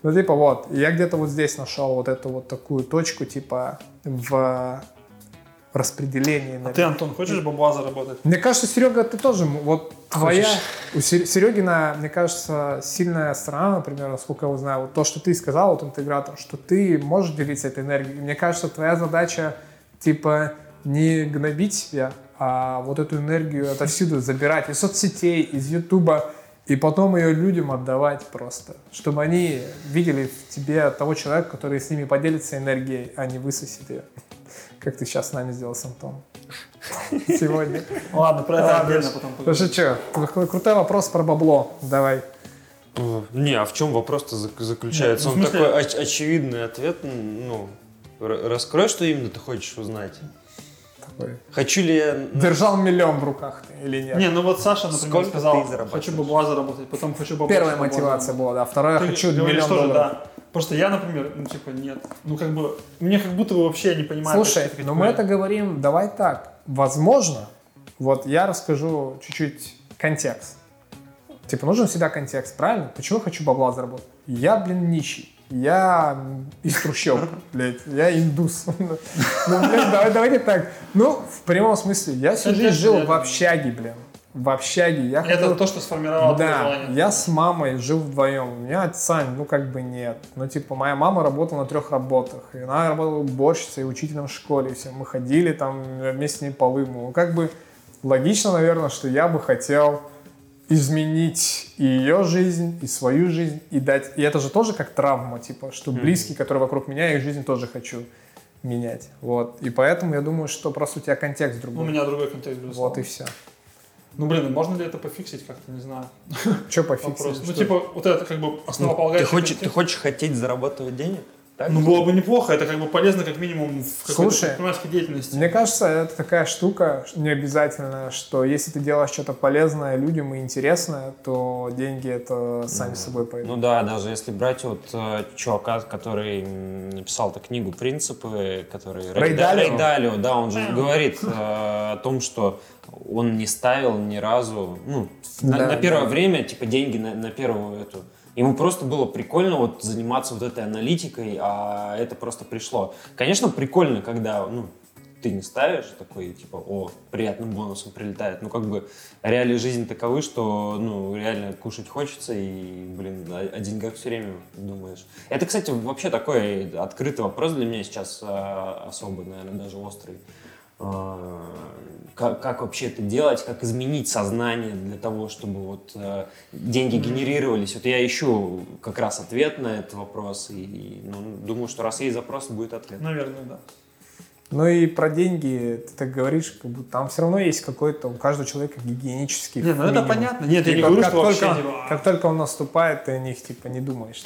Ну, типа, вот. Я где-то вот здесь нашел вот эту вот такую точку, типа, в... распределение. Наверное. А ты, Антон, хочешь бабла заработать? Мне кажется, Серега, ты тоже. Вот твоя... У Серегина, мне кажется, сильная сторона, например, насколько я знаю, вот то, что ты сказал, вот интегратор, что ты можешь делиться этой энергией. И мне кажется, твоя задача, типа, не гнобить себя, а вот эту энергию отовсюду забирать из соцсетей, из Ютуба, и потом ее людям отдавать просто, чтобы они видели в тебе того человека, который с ними поделится энергией, а не высосит ее. Как ты сейчас с нами сделал с Антоном сегодня. Ладно, про это отдельно потом поговорим. Что, крутой вопрос про бабло, давай. Не, а в чем вопрос-то заключается? Он такой очевидный ответ, ну, раскрой, что именно ты хочешь узнать. Хочу ли я... Держал миллион в руках или нет? Не, ну вот Саша, например, сказал, хочу бабла заработать, потом хочу бабла. Первая мотивация была, да, вторая, хочу миллион долларов. Потому что я, например, ну типа нет, ну как бы, мне как будто бы вообще не понимаю. Слушай, но мы это говорим, давай так, возможно, вот я расскажу чуть-чуть контекст. Типа нужен всегда контекст, правильно? Почему хочу бабла заработать? Я, блин, нищий. Я из трущоб, блядь, я индус. Ну, блядь, давайте так. Ну, в прямом смысле, я всю жизнь жил в общаге, блин. В общаге. Я это хотел... то, что сформировало желание. Да, я с мамой жил вдвоем. У меня отца, ну, как бы нет. Ну, типа, моя мама работала на 3 работах. И она работала уборщицей, учителем в школе. Все. Мы ходили там, вместе с ней полы мыли. Ну, как бы логично, наверное, что я бы хотел... изменить и ее жизнь, и свою жизнь, и дать... И это же тоже как травма, типа, что близкие, которые вокруг меня, их жизнь тоже хочу менять. Вот. И поэтому я думаю, что просто у тебя контекст другой. У меня другой контекст, безусловно. Вот и все. Ну, блин, можно ли это пофиксить как-то, не знаю. Че пофиксить? Вопрос. Ну, типа, вот это как бы основополагающий контекст. Ты хочешь хотеть зарабатывать денег? Так? Ну, было бы неплохо, это как бы полезно как минимум в какой-то предпринимательской деятельности. Мне кажется, это такая штука необязательная, что если ты делаешь что-то полезное людям и интересное, то деньги это сами собой пойдут. Ну да, даже если брать вот чувака, который написал эту книгу «Принципы», который Рэй Далио, да, он же говорит о том, что он не ставил ни разу, ну, да, на первое время, типа, деньги на первую эту... Ему просто было прикольно вот заниматься вот этой аналитикой, а это просто пришло. Конечно, прикольно, когда ты не ставишь такой, типа, о, приятным бонусом прилетает. Ну, как бы реалии жизни таковы, что, ну, реально кушать хочется и, блин, о деньгах все время думаешь. Это, кстати, вообще такой открытый вопрос для меня сейчас, особо, наверное, даже острый. Как вообще это делать, как изменить сознание для того, чтобы вот деньги генерировались. Вот я ищу как раз ответ на этот вопрос и думаю, что раз есть запрос, будет ответ. Наверное, да. Ну и про деньги ты так говоришь, как будто там все равно есть какой-то у каждого человека гигиенический минимум. Нет, ну это понятно. Нет, я не говорю, что вообще... Как только он наступает, ты о них типа не думаешь.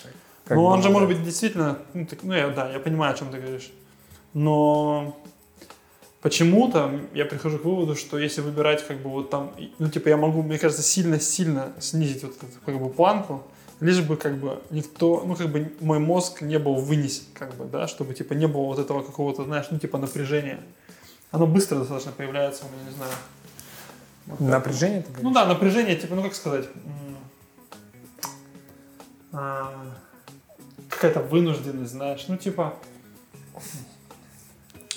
Ну он же может быть действительно... Ну да, я понимаю, о чем ты говоришь. Но... Почему-то я прихожу к выводу, что если выбирать как бы вот там, ну типа я могу, мне кажется, сильно-сильно снизить вот эту как бы планку, лишь бы как бы никто, ну как бы мой мозг не был вынесен, как бы, да, чтобы типа не было вот этого какого-то, знаешь, ну типа напряжения. Оно быстро достаточно появляется, у меня, не знаю. Вот напряжение? Ты ну да, напряжение, типа, ну как сказать, какая-то вынужденность, знаешь, ну типа...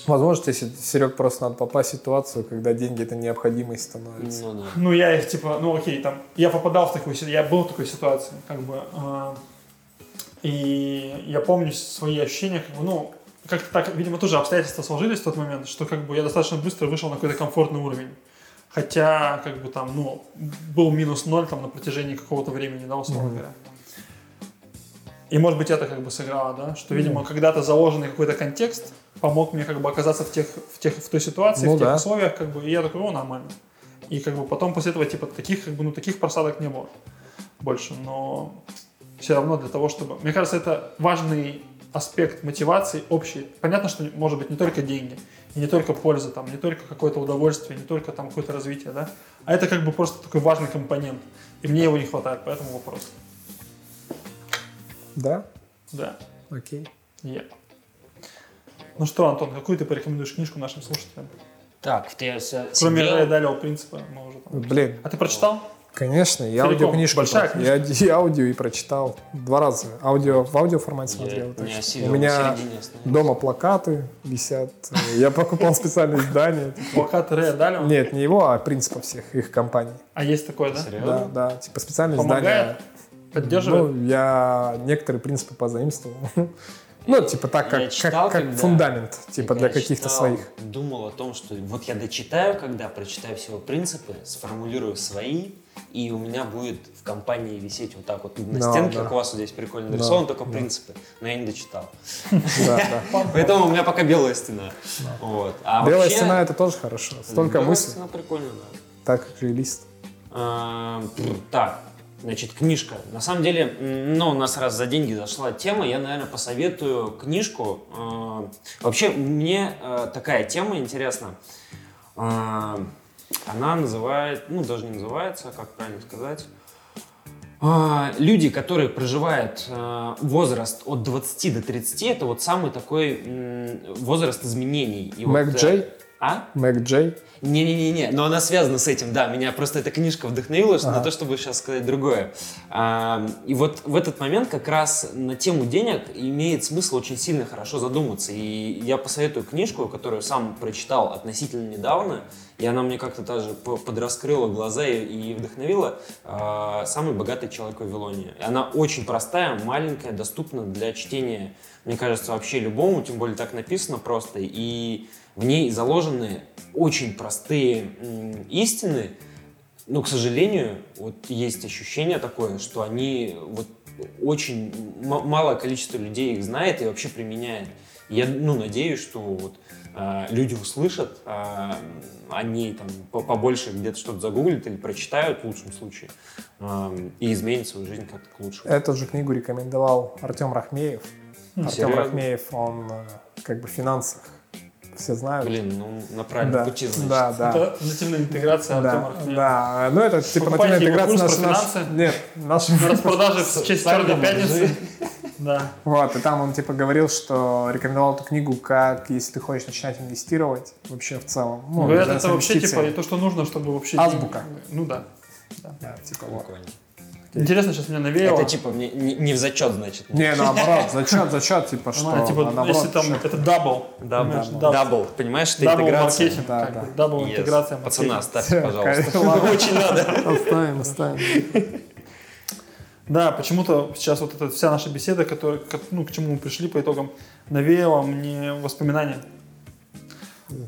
Возможно, тебе, Серег, просто надо попасть в ситуацию, когда деньги это необходимость становится. Ну, да. Ну я их типа, ну окей, там, я попадал в такую, я был в такой ситуации, как бы, и я помню свои ощущения, как бы, ну, как-то так, видимо, тоже обстоятельства сложились в тот момент, что как бы я достаточно быстро вышел на какой-то комфортный уровень. Хотя, как бы там, ну, был -0 там на протяжении какого-то времени, да, условно говоря. И, может быть, это как бы сыграло, да, что, видимо, когда-то заложенный какой-то контекст помог мне как бы оказаться в той ситуации, ну, в тех условиях, как бы, и я такой, о, нормально. И как бы потом после этого, типа, таких, как бы, ну, таких просадок не было больше, но все равно для того, чтобы... Мне кажется, это важный аспект мотивации общий. Понятно, что, может быть, не только деньги, и не только польза, там, не только какое-то удовольствие, не только там какое-то развитие, да, а это как бы просто такой важный компонент, и мне его не хватает, поэтому вопрос. Да? Да. Окей. Yeah. Ну что, Антон, какую ты порекомендуешь книжку нашим слушателям? Так, ты... Кроме Рэя Далио «Принципы», мы уже там... Блин. А ты прочитал? Конечно, я аудиокнижку... Большая книжка. Я аудио и прочитал. 2 раза. В аудиоформате смотрел. У меня дома плакаты висят. Я покупал специальные издания. Плакаты Рэя Далио? Нет, не его, а «Принципов» всех их компаний. А есть такое, да? Серьезно? Да, да. Типа специальные издания... Поддерживает? Ну, я некоторые принципы позаимствовал. Ну, типа так, как фундамент, типа для каких-то своих. Я думал о том, что вот я дочитаю, когда прочитаю все принципы, сформулирую свои, и у меня будет в компании висеть вот так вот на стенке, как у вас вот здесь прикольно нарисован, только принципы. Но я не дочитал. Поэтому у меня пока белая стена. Белая стена — это тоже хорошо. Столько мыслей. Белая стена прикольная, да. Так, как лист. Так. Значит, книжка. На самом деле, ну, у нас раз за деньги зашла тема, я, наверное, посоветую книжку. Вообще, мне такая тема интересна. Она называет, ну, даже не называется, как правильно сказать. Люди, которые проживают возраст от 20 до 30, это вот самый такой возраст изменений. Мэг Джей? А? Мэг Джей? Не-не-не, но она связана с этим, да, меня просто эта книжка вдохновила на то, чтобы сейчас сказать другое. И вот в этот момент как раз на тему денег имеет смысл очень сильно хорошо задуматься. И я посоветую книжку, которую сам прочитал относительно недавно, и она мне как-то даже подраскрыла глаза и вдохновила. «Самый богатый человек Вавилоне». Она очень простая, маленькая, доступна для чтения, мне кажется, вообще любому, тем более так написано просто, и... В ней заложены очень простые истины, но, к сожалению, вот есть ощущение такое, что они вот очень малое количество людей их знает и вообще применяет. Я, ну, надеюсь, что вот, люди услышат, они там побольше где-то что-то загуглят или прочитают в лучшем случае и изменят свою жизнь как-то к лучшему. Эту же книгу рекомендовал Артем Рахмеев. Артем Рахмеев, он как бы в финансах. Все знают. Блин, ну на правильном пути, значит. Да, да. Это нативная интеграция Артема Рахмеева. Да, ну это типа нативная интеграция нашей распродажи в честь Черной пятницы. Да. Вот, и там он типа говорил, что рекомендовал эту книгу, как если ты хочешь начинать инвестировать вообще в целом. Ну, это вообще типа то, что нужно, чтобы вообще... Азбука. Ну да. Да, типа вот. Интересно, сейчас меня навеяло. Это типа не в зачет, значит. Не, наоборот, зачет, типа что. Если там это дабл, понимаешь, это интеграция. Дабл интеграция. Пацана, оставьте, пожалуйста. Очень надо. Оставим. Да, почему-то сейчас вот эта вся наша беседа, которая, ну, к чему мы пришли по итогам, навеяла мне воспоминания.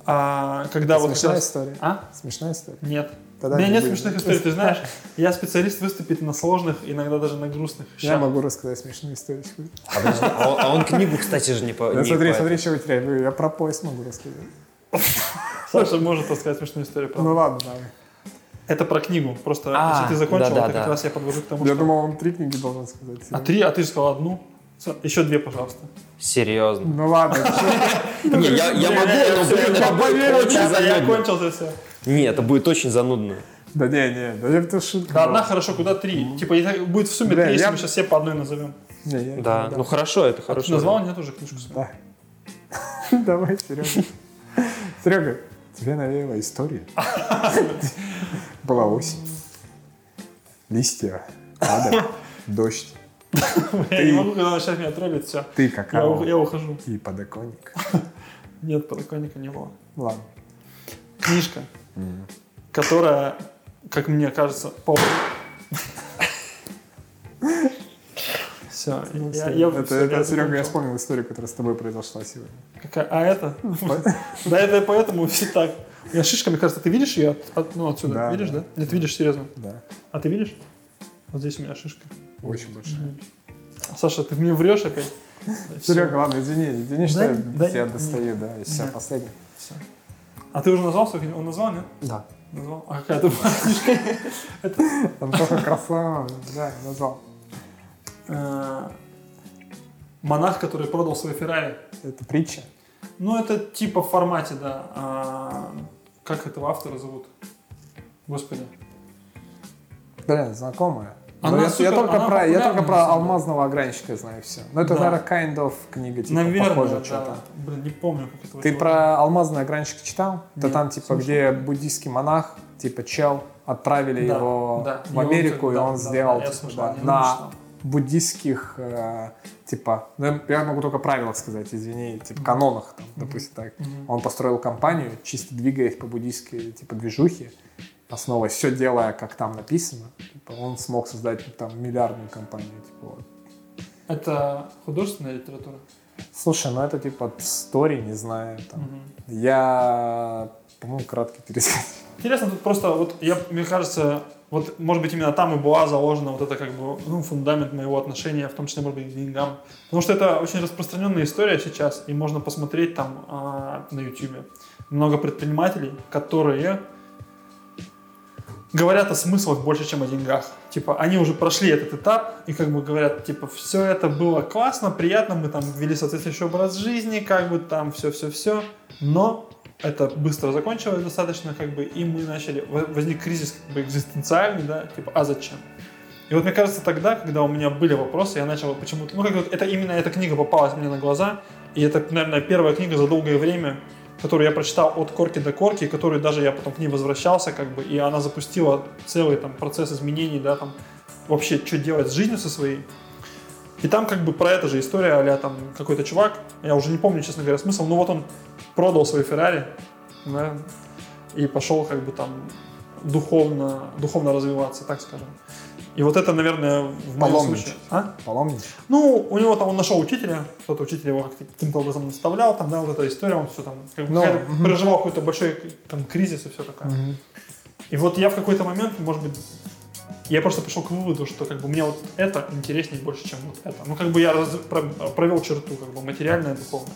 Когда вот смешная история. А? Смешная история. Нет. У меня нет смешных историй, ты знаешь, я специалист выступить на сложных, иногда даже на грустных. Я могу рассказать смешную историю. А он книгу, кстати же, не по... Смотри, чего теряю, я про поезд могу рассказать. Саша может рассказать смешную историю. Ну ладно, давай. Это про книгу, просто если ты закончил, как раз я подвожу к тому, что... Я думал, он 3 книги должен сказать. А 3? А ты же сказал 1. Еще две, пожалуйста. Серьезно? Ну ладно. Не, я могу, но очень занудно. Я кончил за все. Не, это будет очень занудно. Да не, это шутка. Да одна хорошо, куда три. Типа будет в сумме три, если мы сейчас все по одной назовем. Да, ну хорошо, это хорошо. Назвал у меня тоже книжку. Да. Давай, Серега. Серега, тебе навеяла история. Была осень. Листья, падали, дождь. Я не могу, когда сейчас меня троллит, все. Ты какао. Я ухожу. И подоконник. Нет, подоконника не было. Ладно. Книжка, которая, как мне кажется, Все. Это, Серега, я вспомнил историю, которая с тобой произошла сегодня. Какая? А это? Да, это поэтому все так. У меня шишка, мне кажется, ты видишь ее отсюда? Видишь, да? Нет, видишь, серьезно? Да. А ты видишь? Вот здесь у меня шишка. Очень большая. Саша, ты мне врешь опять? Серега, ладно, извини, что я тебя достаю, да, из себя последний. А ты уже назвал свою книгу? Он назвал, нет? Да. Назвал? А какая это была книжка? Антоха Краснова, да, назвал. Монах, который продал свой Феррари. Это притча? Ну, это типа в формате, да. Как этого автора зовут? Господи. Бля, знакомая. Я только про алмазного огранщика знаю все. Но это, наверное, kind of книга, типа, наверное, похоже, да. Что-то. Блин, не помню, как это. Ты про алмазный огранщик читал? Да там, типа, слушай, где буддийский монах, типа, чел, отправили его в Америку, и он сделал на буддийских, типа, я могу только правила сказать, извини, типа, канонах, там, допустим, так. Он построил компанию, чисто двигаясь по буддийской, типа, движухе. Основой, все делая, как там написано, типа, он смог создать там миллиардную компанию. Типа, вот. Это художественная литература? Слушай, ну это типа story, не знаю. Там. Я, по-моему, краткий пересказ. Интересно, тут просто, вот я, мне кажется, вот, может быть, именно там и была заложена вот это, как бы, ну, фундамент моего отношения, в том числе, может быть, к деньгам. Потому что это очень распространенная история сейчас, и можно посмотреть там на YouTube. Много предпринимателей, которые говорят о смыслах больше, чем о деньгах. Типа, они уже прошли этот этап и как бы говорят, типа, все это было классно, приятно, мы там вели соответствующий образ жизни, как бы там все-все-все, но это быстро закончилось достаточно, как бы, и мы начали, возник кризис как бы экзистенциальный, да, типа, а зачем? И вот мне кажется, тогда, когда у меня были вопросы, я начал почему-то, ну, как вот это, именно эта книга попалась мне на глаза, и это, наверное, первая книга за долгое время, которую я прочитал от корки до корки, которую даже я потом к ней возвращался, как бы, и она запустила целый там процесс изменений, да, там, вообще, что делать с жизнью со своей. И там, как бы, про это же история, а-ля, там, какой-то чувак, я уже не помню, честно говоря, смысл, но вот он продал свой Феррари, да, и пошел, как бы, там, духовно развиваться, так скажем. И вот это, наверное, в моем случае. А? Паломнич. Ну, у него там, он нашел учителя, кто-то учитель его каким-то образом наставлял, там, да, вот эта история, он все там, как бы, переживал какой-то большой там кризис и все такое. И вот я в какой-то момент, может быть, я просто пришел к выводу, что, как бы, мне вот это интереснее больше, чем вот это. Ну, как бы, я провел черту, как бы, материальное, духовное.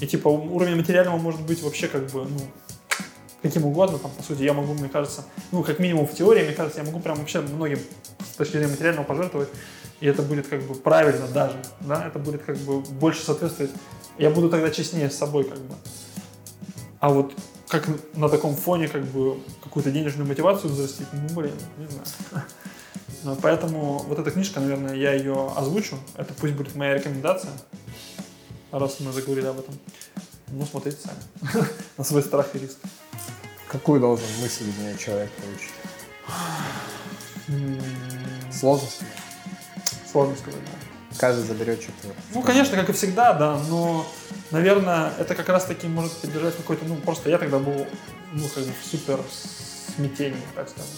И, типа, уровень материального может быть вообще, как бы, ну, каким угодно, там, по сути, я могу, мне кажется, ну, как минимум в теории, мне кажется, я могу прям вообще многим с точки зрения материального пожертвовать, и это будет, как бы, правильно даже, да, это будет, как бы, больше соответствовать, я буду тогда честнее с собой, как бы. А вот как на таком фоне, как бы, какую-то денежную мотивацию взрастить, ну, блин, не знаю. Но поэтому вот эта книжка, наверное, я ее озвучу, это пусть будет моя рекомендация, раз мы заговорили об этом. Ну, смотрите сами. На свой страх и риск. Какую должен мысль из нее человек получить? Сложно сказать. Сложно сказать, да. Каждый заберет что-то. Ну, конечно, как и всегда, да, но, наверное, это как раз-таки может поддержать какой-то, ну, просто я тогда был, ну, как бы в супер смятении, так скажем.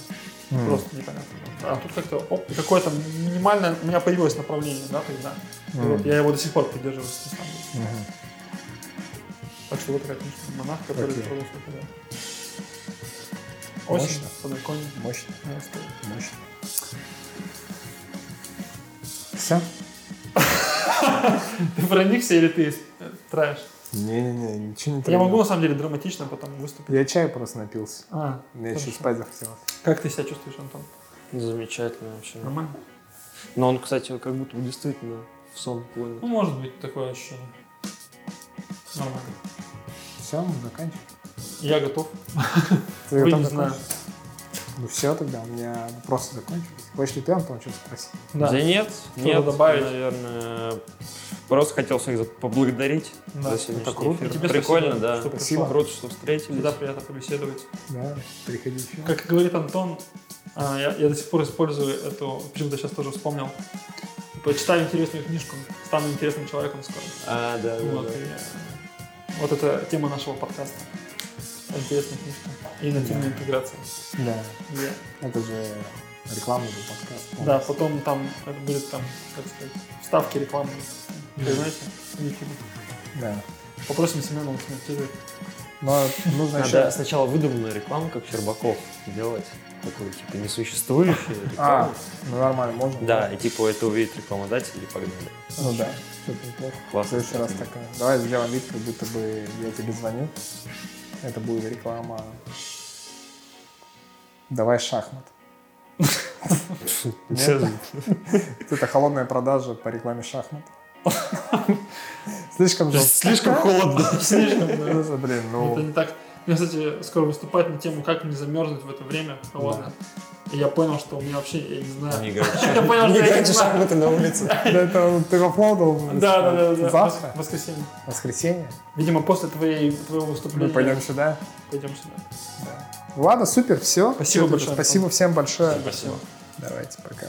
Просто непонятно. А тут как-то, оп, какое-то минимальное, у меня появилось направление, да, тогда. Вот, я его до сих пор поддерживаю. Так что вот такая книжка. Монах, который продал свой Феррари. Мощно. Подоконник. Мощно. Мощно. Все? Ты проникся или ты траешь? Не-не-не, ничего не трогаю. Я могу на самом деле драматично потом выступить. Я чай просто напился. Мне еще спать захотелось. Как ты себя чувствуешь, Антон? Замечательно вообще. Нормально? Но он, кстати, как будто действительно в сон клонит. Ну, может быть, такое ощущение. Нормально. Все, заканчиваем. Я готов. Ты готов? Не знаю. Ну все, тогда у меня вопросы закончились. Хочешь ли ты, Антон, что-то спросить? Да, да нет, нет, добавить, наверное. Просто хотел всех поблагодарить за сегодняшний эфир. Тебе прикольно, спасибо, да. Что спасибо. Круто, что встретились. Да, приятно побеседовать. Да, приходи еще. Как говорит Антон, я до сих пор использую эту, почему-то сейчас тоже вспомнил. Почитаю интересную книжку, стану интересным человеком скоро. А, да, вот, да, да. Вот это тема нашего подкаста. Интересная книжка. И нативная интеграция. Да. Yeah. Это же реклама для подкаста. Да, потом там это будет, там, как сказать, вставки рекламы. Вы знаете? Да. Попросим Семена, он смонтирует. Но нужно еще сначала выдуманную рекламу, как Щербаков, делать. Такую, типа, несуществующую рекламу. А, ну нормально, можно. Да, и типа это увидит рекламодатель и погнали. Ну да, что-то неплохо. Классно. В следующий раз такая. Давай сделаем вид, как будто бы я тебе звоню. Это будет реклама. Давай шахмат. Это холодная продажа по рекламе шахмат. Слишком жестко. Слишком холодно. Блин, ну. Это не так. Я, кстати, скоро выступать на тему, как не замерзнуть в это время холодно. И я понял, что у меня вообще, я не знаю. Я понял, что я не знаю. Ты на улице. Ты поплавал? Да. Завтра? Воскресенье. Воскресенье? Видимо, после твоего выступления. Мы пойдем сюда? Пойдем сюда. Ладно, супер, все. Спасибо большое. Спасибо всем большое. Спасибо. Давайте, пока.